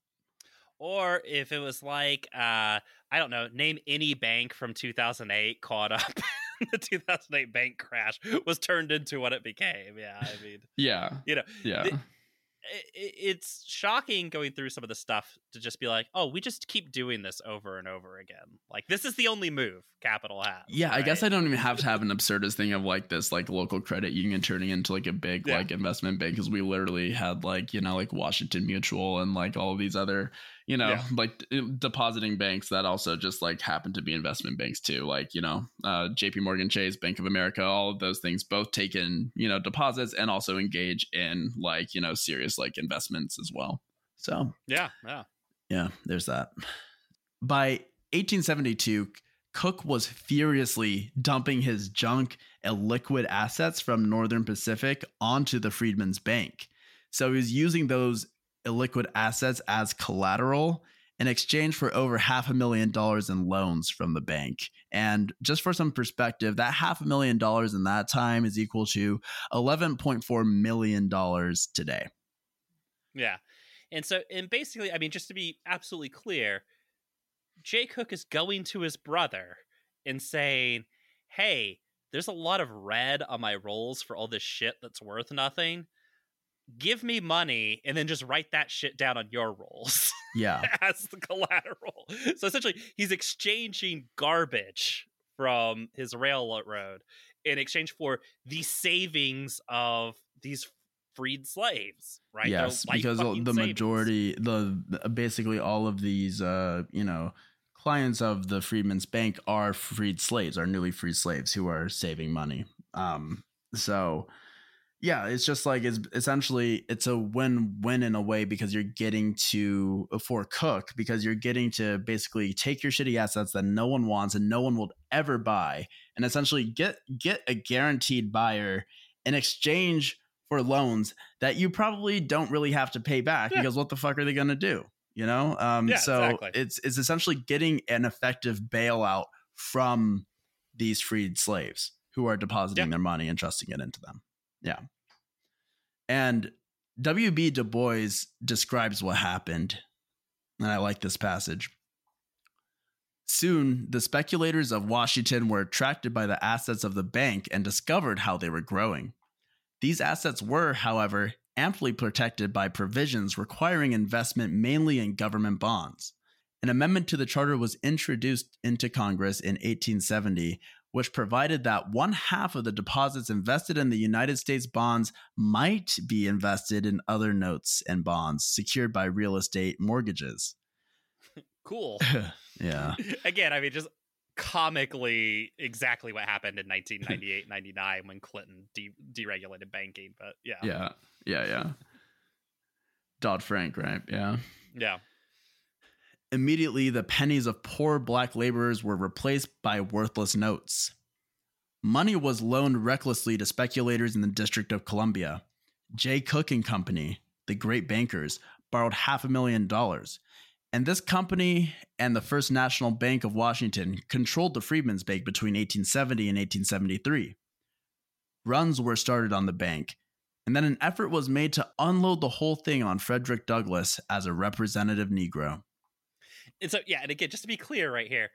Or if it was like, I don't know, name any bank from 2008 caught up in the 2008 bank crash was turned into what it became. Yeah, I mean, you know, it's shocking going through some of the stuff to just be like, oh, we just keep doing this over and over again. Like, this is the only move capital has. Yeah, right? I guess I don't even have to have an absurdist thing of like this, like local credit union turning into like a big like investment bank, because we literally had like, you know, like Washington Mutual and like all of these other, you know, like depositing banks that also just like happen to be investment banks too. Like, you know, JP Morgan Chase, Bank of America, all of those things both take in, you know, deposits and also engage in like, you know, serious like investments as well. So yeah, there's that. By 1872, Cook was furiously dumping his junk and liquid assets from Northern Pacific onto the Freedmen's Bank. So he was using those illiquid assets as collateral in exchange for over $500,000 in loans from the bank. And just for some perspective, that $500,000 in that time is equal to $11.4 million today. Yeah. And so, and basically, I mean, just to be absolutely clear, Jay Cook is going to his brother and saying, hey, there's a lot of red on my rolls for all this shit that's worth nothing. Give me money and then just write that shit down on your rolls. Yeah. As the collateral. So essentially, he's exchanging garbage from his railroad in exchange for the savings of these freed slaves, right? Yes, because the majority, basically all of these, you know, clients of the Freedmen's Bank are freed slaves, are newly freed slaves who are saving money. So Yeah, it's just like, it's essentially, it's a win-win in a way, because you're getting to, for Cook, because you're getting to basically take your shitty assets that no one wants and no one will ever buy, and essentially get a guaranteed buyer in exchange for loans that you probably don't really have to pay back, because what the fuck are they going to do? You know? Exactly. It's essentially getting an effective bailout from these freed slaves who are depositing their money and trusting it into them. Yeah. And W.B. Du Bois describes what happened, and I like this passage. Soon, the speculators of Washington were attracted by the assets of the bank and discovered how they were growing. These assets were, however, amply protected by provisions requiring investment mainly in government bonds. An amendment to the charter was introduced into Congress in 1870, which provided that one half of the deposits invested in the United States bonds might be invested in other notes and bonds secured by real estate mortgages. Cool. Yeah. Again, I mean, just comically exactly what happened in 1998, 99 when Clinton deregulated banking. But yeah. Dodd-Frank, right? Yeah. Yeah. Immediately, the pennies of poor black laborers were replaced by worthless notes. Money was loaned recklessly to speculators in the District of Columbia. J. Cook and Company, the great bankers, borrowed $500,000. And this company and the First National Bank of Washington controlled the Freedmen's Bank between 1870 and 1873. Runs were started on the bank, and then an effort was made to unload the whole thing on Frederick Douglass as a representative Negro. And so, yeah, and again, just to be clear right here,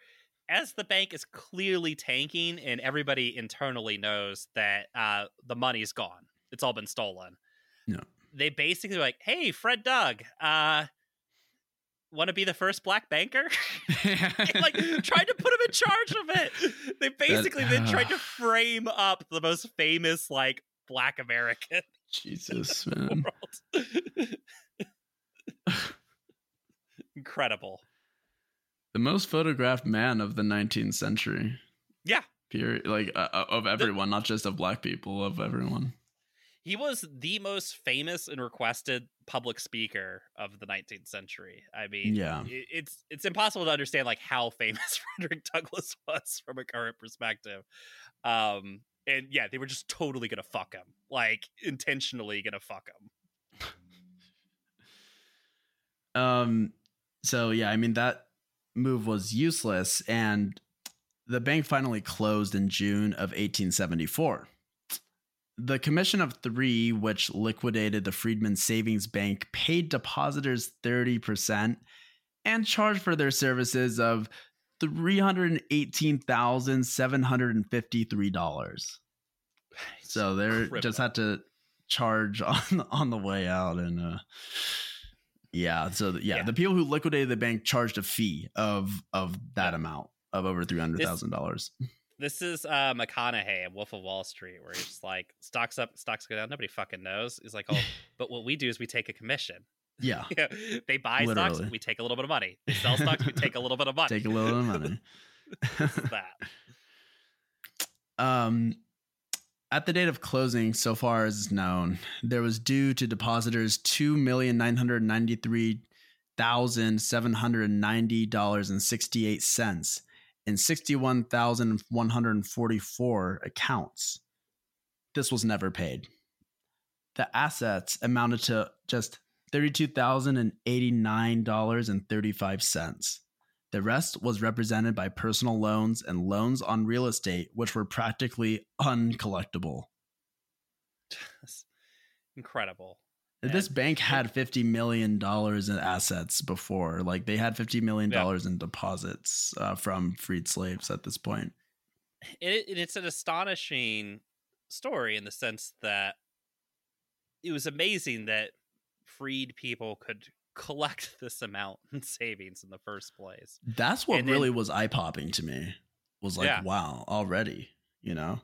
as the bank is clearly tanking and everybody internally knows that the money's gone, it's all been stolen. No. They basically were like, hey, Fred Doug, want to be the first black banker? And, like, tried to put him in charge of it. They basically then tried to frame up the most famous, like, black American. Jesus, man. Incredible. The most photographed man of the 19th century. Yeah. Period. Like, of everyone, not just of black people, of everyone. He was the most famous and requested public speaker of the 19th century. I mean, yeah. it's impossible to understand, like, how famous Frederick Douglass was from a current perspective. And yeah, they were just totally going to fuck him. Like, intentionally going to fuck him. So, yeah, I mean, that move was useless, and the bank finally closed in June of 1874. The Commission of Three, which liquidated the Freedmen's Savings Bank, paid depositors 30% and charged for their services of $318,753. So they just had to charge on the way out, and yeah. So yeah, the people who liquidated the bank charged a fee of that amount of over $300,000. This is McConaughey in Wolf of Wall Street, where he's like, stocks up, stocks go down. Nobody fucking knows. He's like, oh, but what we do is we take a commission. Yeah. You know, they buy stocks. We take a little bit of money. They sell stocks. We take a little bit of money. Take a little bit of money. That. At the date of closing, so far as known, there was due to depositors $2,993,790.68 in 61,144 accounts. This was never paid. The assets amounted to just $32,089.35. The rest was represented by personal loans and loans on real estate, which were practically uncollectible. That's incredible. This bank had $50 million in assets before. Like, they had $50 million in deposits from freed slaves at this point. It's an astonishing story in the sense that it was amazing that freed people could collect this amount in savings in the first place. That's what really was eye-popping to me. Was like, wow, already, you know?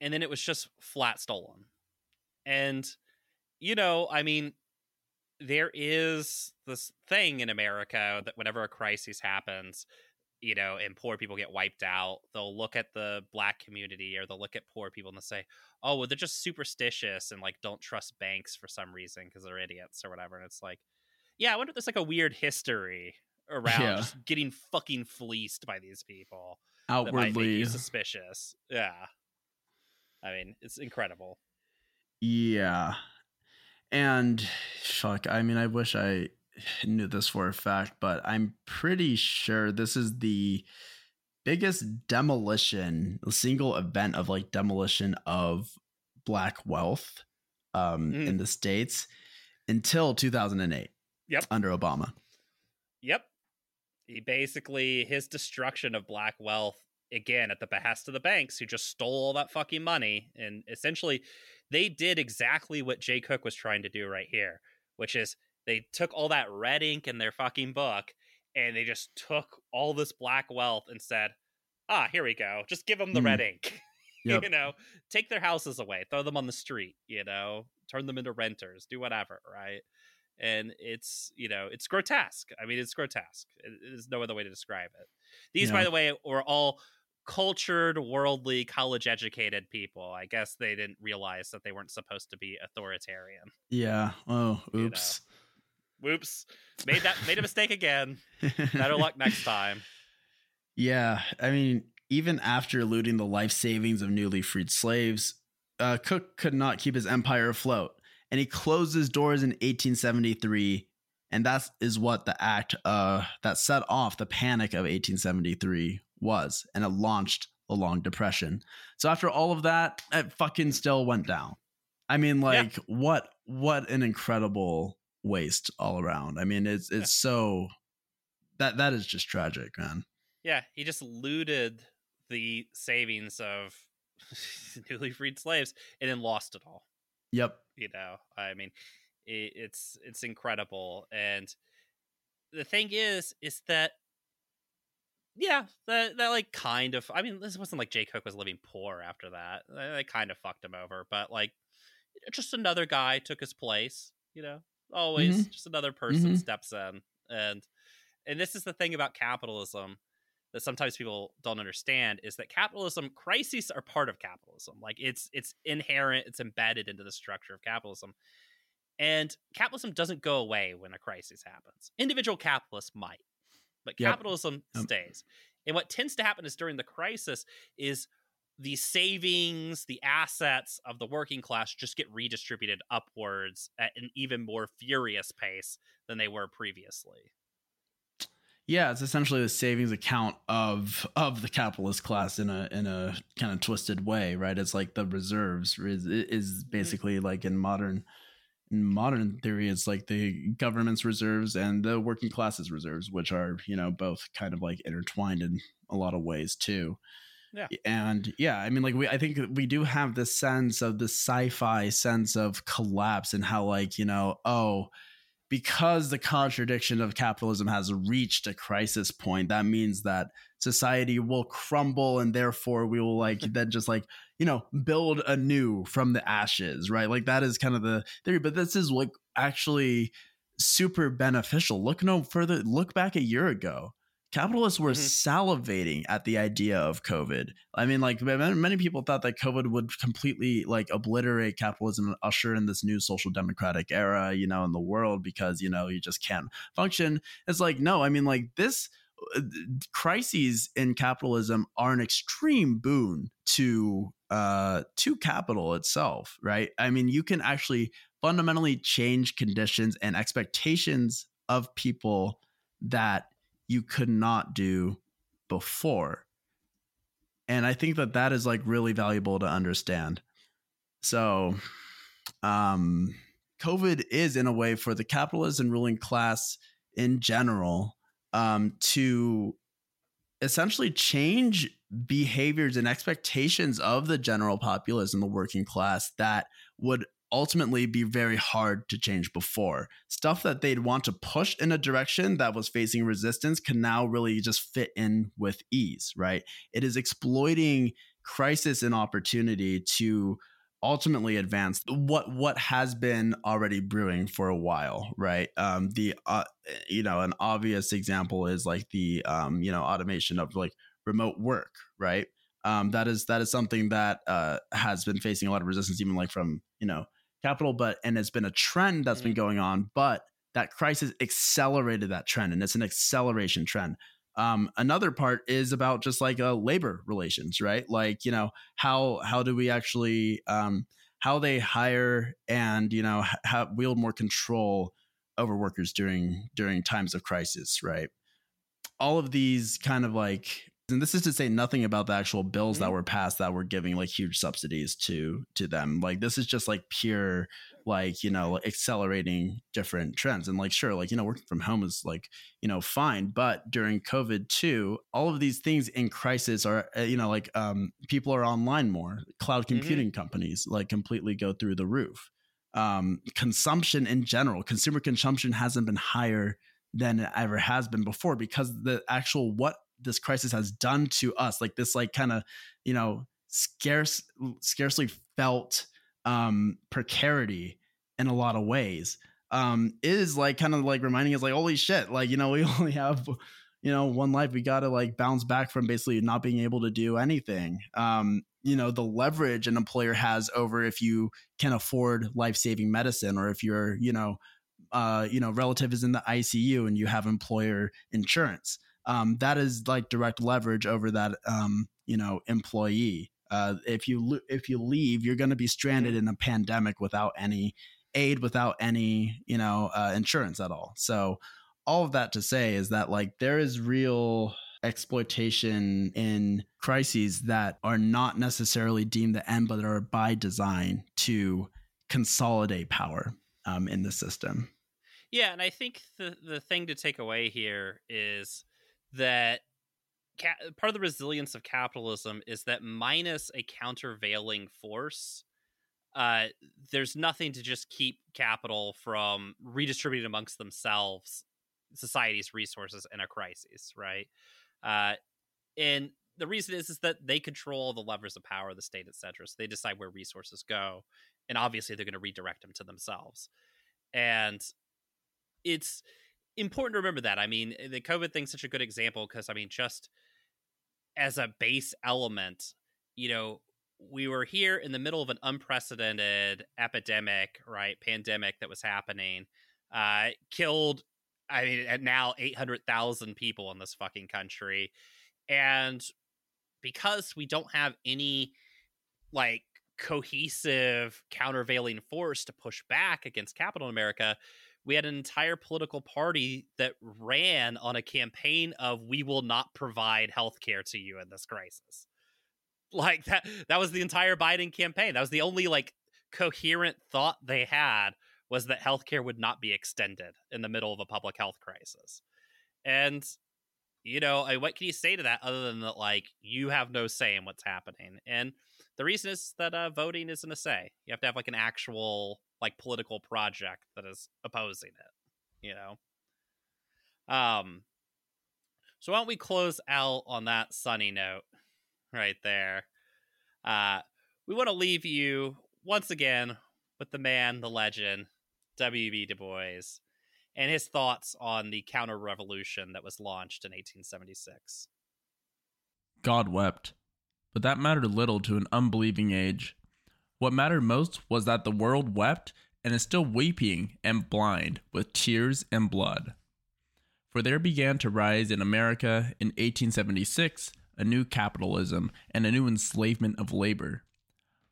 And then it was just flat stolen. And, you know, I mean, there is this thing in America that whenever a crisis happens, you know, and poor people get wiped out, they'll look at the black community or they'll look at poor people and they'll say, oh, well, they're just superstitious and like don't trust banks for some reason because they're idiots or whatever. And it's like, yeah, I wonder if there's like a weird history around just getting fucking fleeced by these people outwardly that might make you suspicious. Yeah, I mean, it's incredible. Yeah. And fuck, I mean, I wish I knew this for a fact, but I'm pretty sure this is the biggest demolition, single event of like demolition of black wealth in the States until 2008. Yep. Under Obama. Yep. He basically, his destruction of black wealth, again, at the behest of the banks who just stole all that fucking money. And essentially, they did exactly what Jay Cook was trying to do right here, which is they took all that red ink in their fucking book and they just took all this black wealth and said, ah, here we go. Just give them the red ink. Yep. You know, take their houses away, throw them on the street, you know, turn them into renters, do whatever, right? And it's, you know, it's grotesque. I mean, it's grotesque. There's no other way to describe it. These, by the way, were all cultured, worldly, college-educated people. I guess they didn't realize that they weren't supposed to be authoritarian. Yeah. Oh, oops. You know. Oops. Made a mistake again. Better luck next time. Yeah. I mean, even after looting the life savings of newly freed slaves, Cook could not keep his empire afloat. And he closed his doors in 1873, and that is what the act that set off the Panic of 1873 was, and it launched the Long Depression. So after all of that, it fucking still went down. I mean, like, what an incredible waste all around. I mean, it's so that is just tragic, man. Yeah, he just looted the savings of newly freed slaves and then lost it all. Yep. You know, I mean, it's incredible. And the thing is that, yeah, that like kind of, I mean, this wasn't like Jay Cook was living poor after that. They kind of fucked him over, but like just another guy took his place, you know, always just another person steps in. And this is the thing about capitalism that sometimes people don't understand, is that capitalism, crises are part of capitalism. Like it's inherent, it's embedded into the structure of capitalism. And capitalism doesn't go away when a crisis happens. Individual capitalists might, but capitalism stays. And what tends to happen is during the crisis is the savings, the assets of the working class just get redistributed upwards at an even more furious pace than they were previously. Yeah, it's essentially the savings account of the capitalist class in a kind of twisted way, right? It's like the reserves is basically like in modern theory, it's like the government's reserves and the working class's reserves, which are, you know, both kind of like intertwined in a lot of ways too. Yeah. And yeah, I mean, like I think we do have this sense of the sci-fi sense of collapse and how like, you know, because the contradiction of capitalism has reached a crisis point, that means that society will crumble and therefore we will like then just like, you know, build anew from the ashes, right? Like that is kind of the theory, but this is like actually super beneficial. Look no further. Look back a year ago. Capitalists were salivating at the idea of COVID. I mean, like many people thought that COVID would completely like obliterate capitalism and usher in this new social democratic era, you know, in the world because, you know, you just can't function. It's like, no, I mean, like this crises in capitalism are an extreme boon to capital itself, right? I mean, you can actually fundamentally change conditions and expectations of people that you could not do before. And I think that is like really valuable to understand. So COVID is in a way for the capitalist and ruling class in general to essentially change behaviors and expectations of the general populace and the working class that would ultimately be very hard to change before. Stuff that they'd want to push in a direction that was facing resistance can now really just fit in with ease, right? It is exploiting crisis and opportunity to ultimately advanced what has been already brewing for a while, right? An obvious example is like the automation of like remote work, right? That is something that has been facing a lot of resistance, even like from capital, and it's been a trend that's been going on, but that crisis accelerated that trend, and it's an acceleration trend. Another part is about just like labor relations, right? Like, how do we actually, how they hire and, wield more control over workers during times of crisis, right? All of these kind of like, and this is to say nothing about the actual bills that were passed that were giving like huge subsidies to them. Like, this is just like pure, like, accelerating different trends. And like, sure, like, working from home is like, fine. But during COVID too, all of these things in crisis are, people are online more. Cloud computing companies like completely go through the roof. Consumption in general, consumer consumption hasn't been higher than it ever has been before, because the actual what this crisis has done to us, like this, like kind of, scarcely felt precarity in a lot of ways, is like kind of like reminding us like, holy shit, like, we only have, one life. We got to like bounce back from basically not being able to do anything. The leverage an employer has over if you can afford life-saving medicine, or if you're, relative is in the ICU and you have employer insurance. That is like direct leverage over that, employee. If you leave, you're going to be stranded in a pandemic without any aid, without any, insurance at all. So all of that to say is that like there is real exploitation in crises that are not necessarily deemed the end, but are by design to consolidate power in the system. Yeah. And I think the thing to take away here is that part of the resilience of capitalism is that minus a countervailing force, there's nothing to just keep capital from redistributing amongst themselves society's resources in a crisis, right? And the reason is that they control the levers of power, the state, etc. So they decide where resources go, and obviously they're going to redirect them to themselves. And it's important to remember that. I mean, the COVID thing's such a good example because, I mean, just as a base element, we were here in the middle of an unprecedented epidemic, right? Pandemic that was happening, killed, I mean, now 800,000 people in this fucking country. And because we don't have any, like, cohesive countervailing force to push back against capital in America, we had an entire political party that ran on a campaign of "we will not provide healthcare to you in this crisis." Like that was the entire Biden campaign. That was the only like coherent thought they had, was that healthcare would not be extended in the middle of a public health crisis. And what can you say to that other than that? Like, you have no say in what's happening. And the reason is that voting isn't a say. You have to have like an actual, like, political project that is opposing it, so why don't we close out on that sunny note right there. We want to leave you once again with the man, the legend, W.E.B. Du Bois, and his thoughts on the counter-revolution that was launched in 1876. God wept, but that mattered little to an unbelieving age. What mattered most was that the world wept and is still weeping and blind with tears and blood. For there began to rise in America in 1876 a new capitalism and a new enslavement of labor.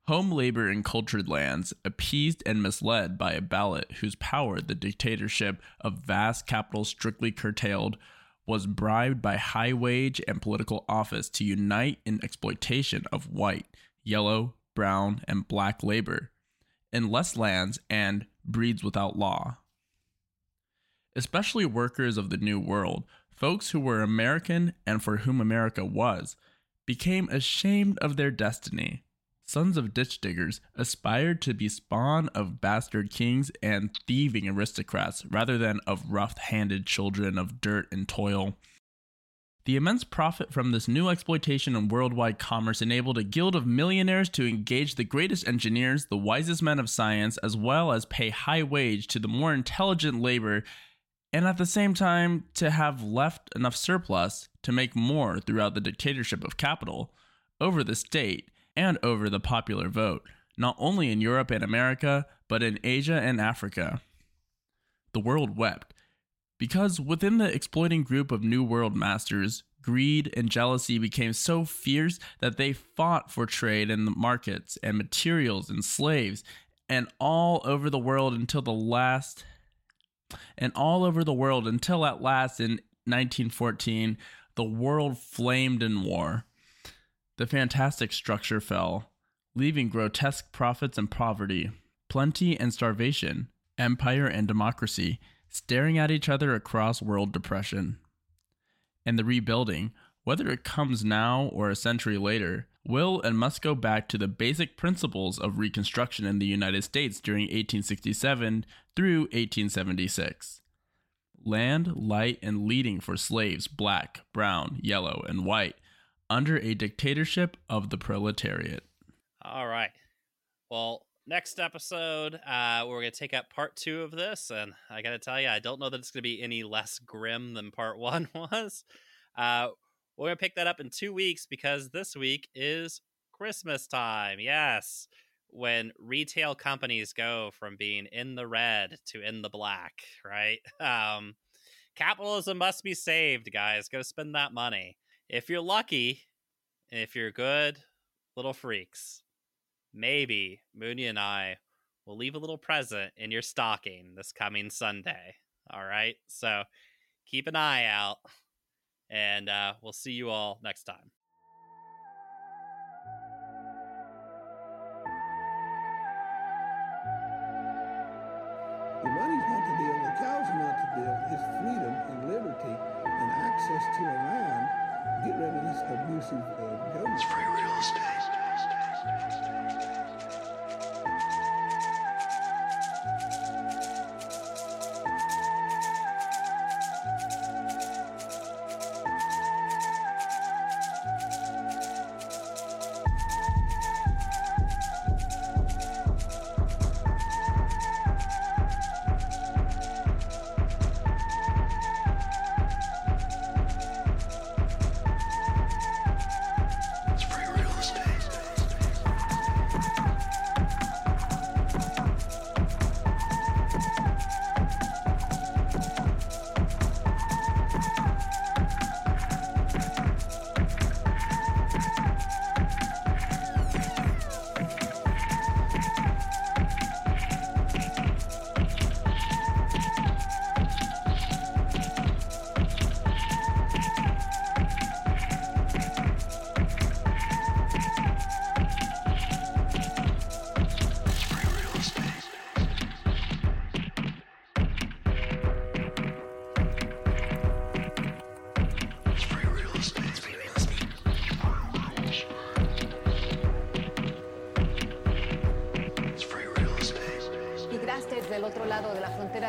Home labor in cultured lands, appeased and misled by a ballot whose power the dictatorship of vast capital strictly curtailed, was bribed by high wage and political office to unite in exploitation of white, yellow, brown, and black labor in less lands and breeds without law. Especially workers of the New World, folks who were American and for whom America was, became ashamed of their destiny. Sons of ditch diggers aspired to be spawn of bastard kings and thieving aristocrats rather than of rough-handed children of dirt and toil. The immense profit from this new exploitation and worldwide commerce enabled a guild of millionaires to engage the greatest engineers, the wisest men of science, as well as pay high wage to the more intelligent labor, and at the same time to have left enough surplus to make more throughout the dictatorship of capital, over the state, and over the popular vote, not only in Europe and America, but in Asia and Africa. The world wept. Because within the exploiting group of New World masters, greed and jealousy became so fierce that they fought for trade in the markets and materials and slaves and all over the world until at last in 1914, the world flamed in war. The fantastic structure fell, leaving grotesque profits and poverty, plenty and starvation, empire and democracy, staring at each other across world depression. And the rebuilding, whether it comes now or a century later, will and must go back to the basic principles of Reconstruction in the United States during 1867 through 1876. Land, light, and leading for slaves black, brown, yellow, and white under a dictatorship of the proletariat. All right. Well, next episode, we're going to take up part two of this, and I got to tell you, I don't know that it's going to be any less grim than part one was. We're going to pick that up in 2 weeks because this week is Christmas time, yes, when retail companies go from being in the red to in the black, right? Capitalism must be saved, guys. Go spend that money. If you're lucky, and if you're good little freaks, maybe Mooney and I will leave a little present in your stocking this coming Sunday. All right. So keep an eye out, and we'll see you all next time. The money's not the deal. The cow's not the deal. It's freedom and liberty and access to a land. Get rid of this abusive government. It's free real estate.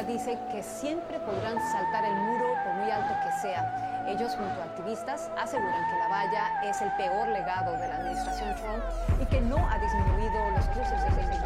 Dicen que siempre podrán saltar el muro por muy alto que sea. Ellos, junto a activistas, aseguran que la valla es el peor legado de la administración Trump y que no ha disminuido los cruces de seguridad.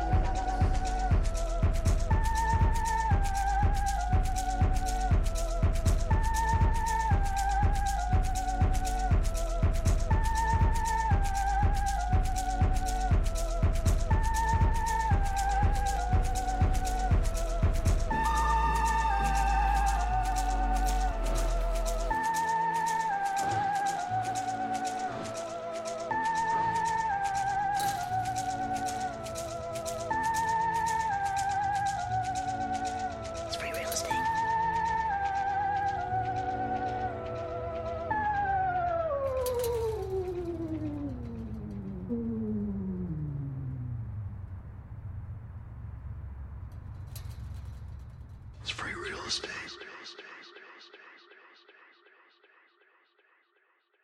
It's free real estate.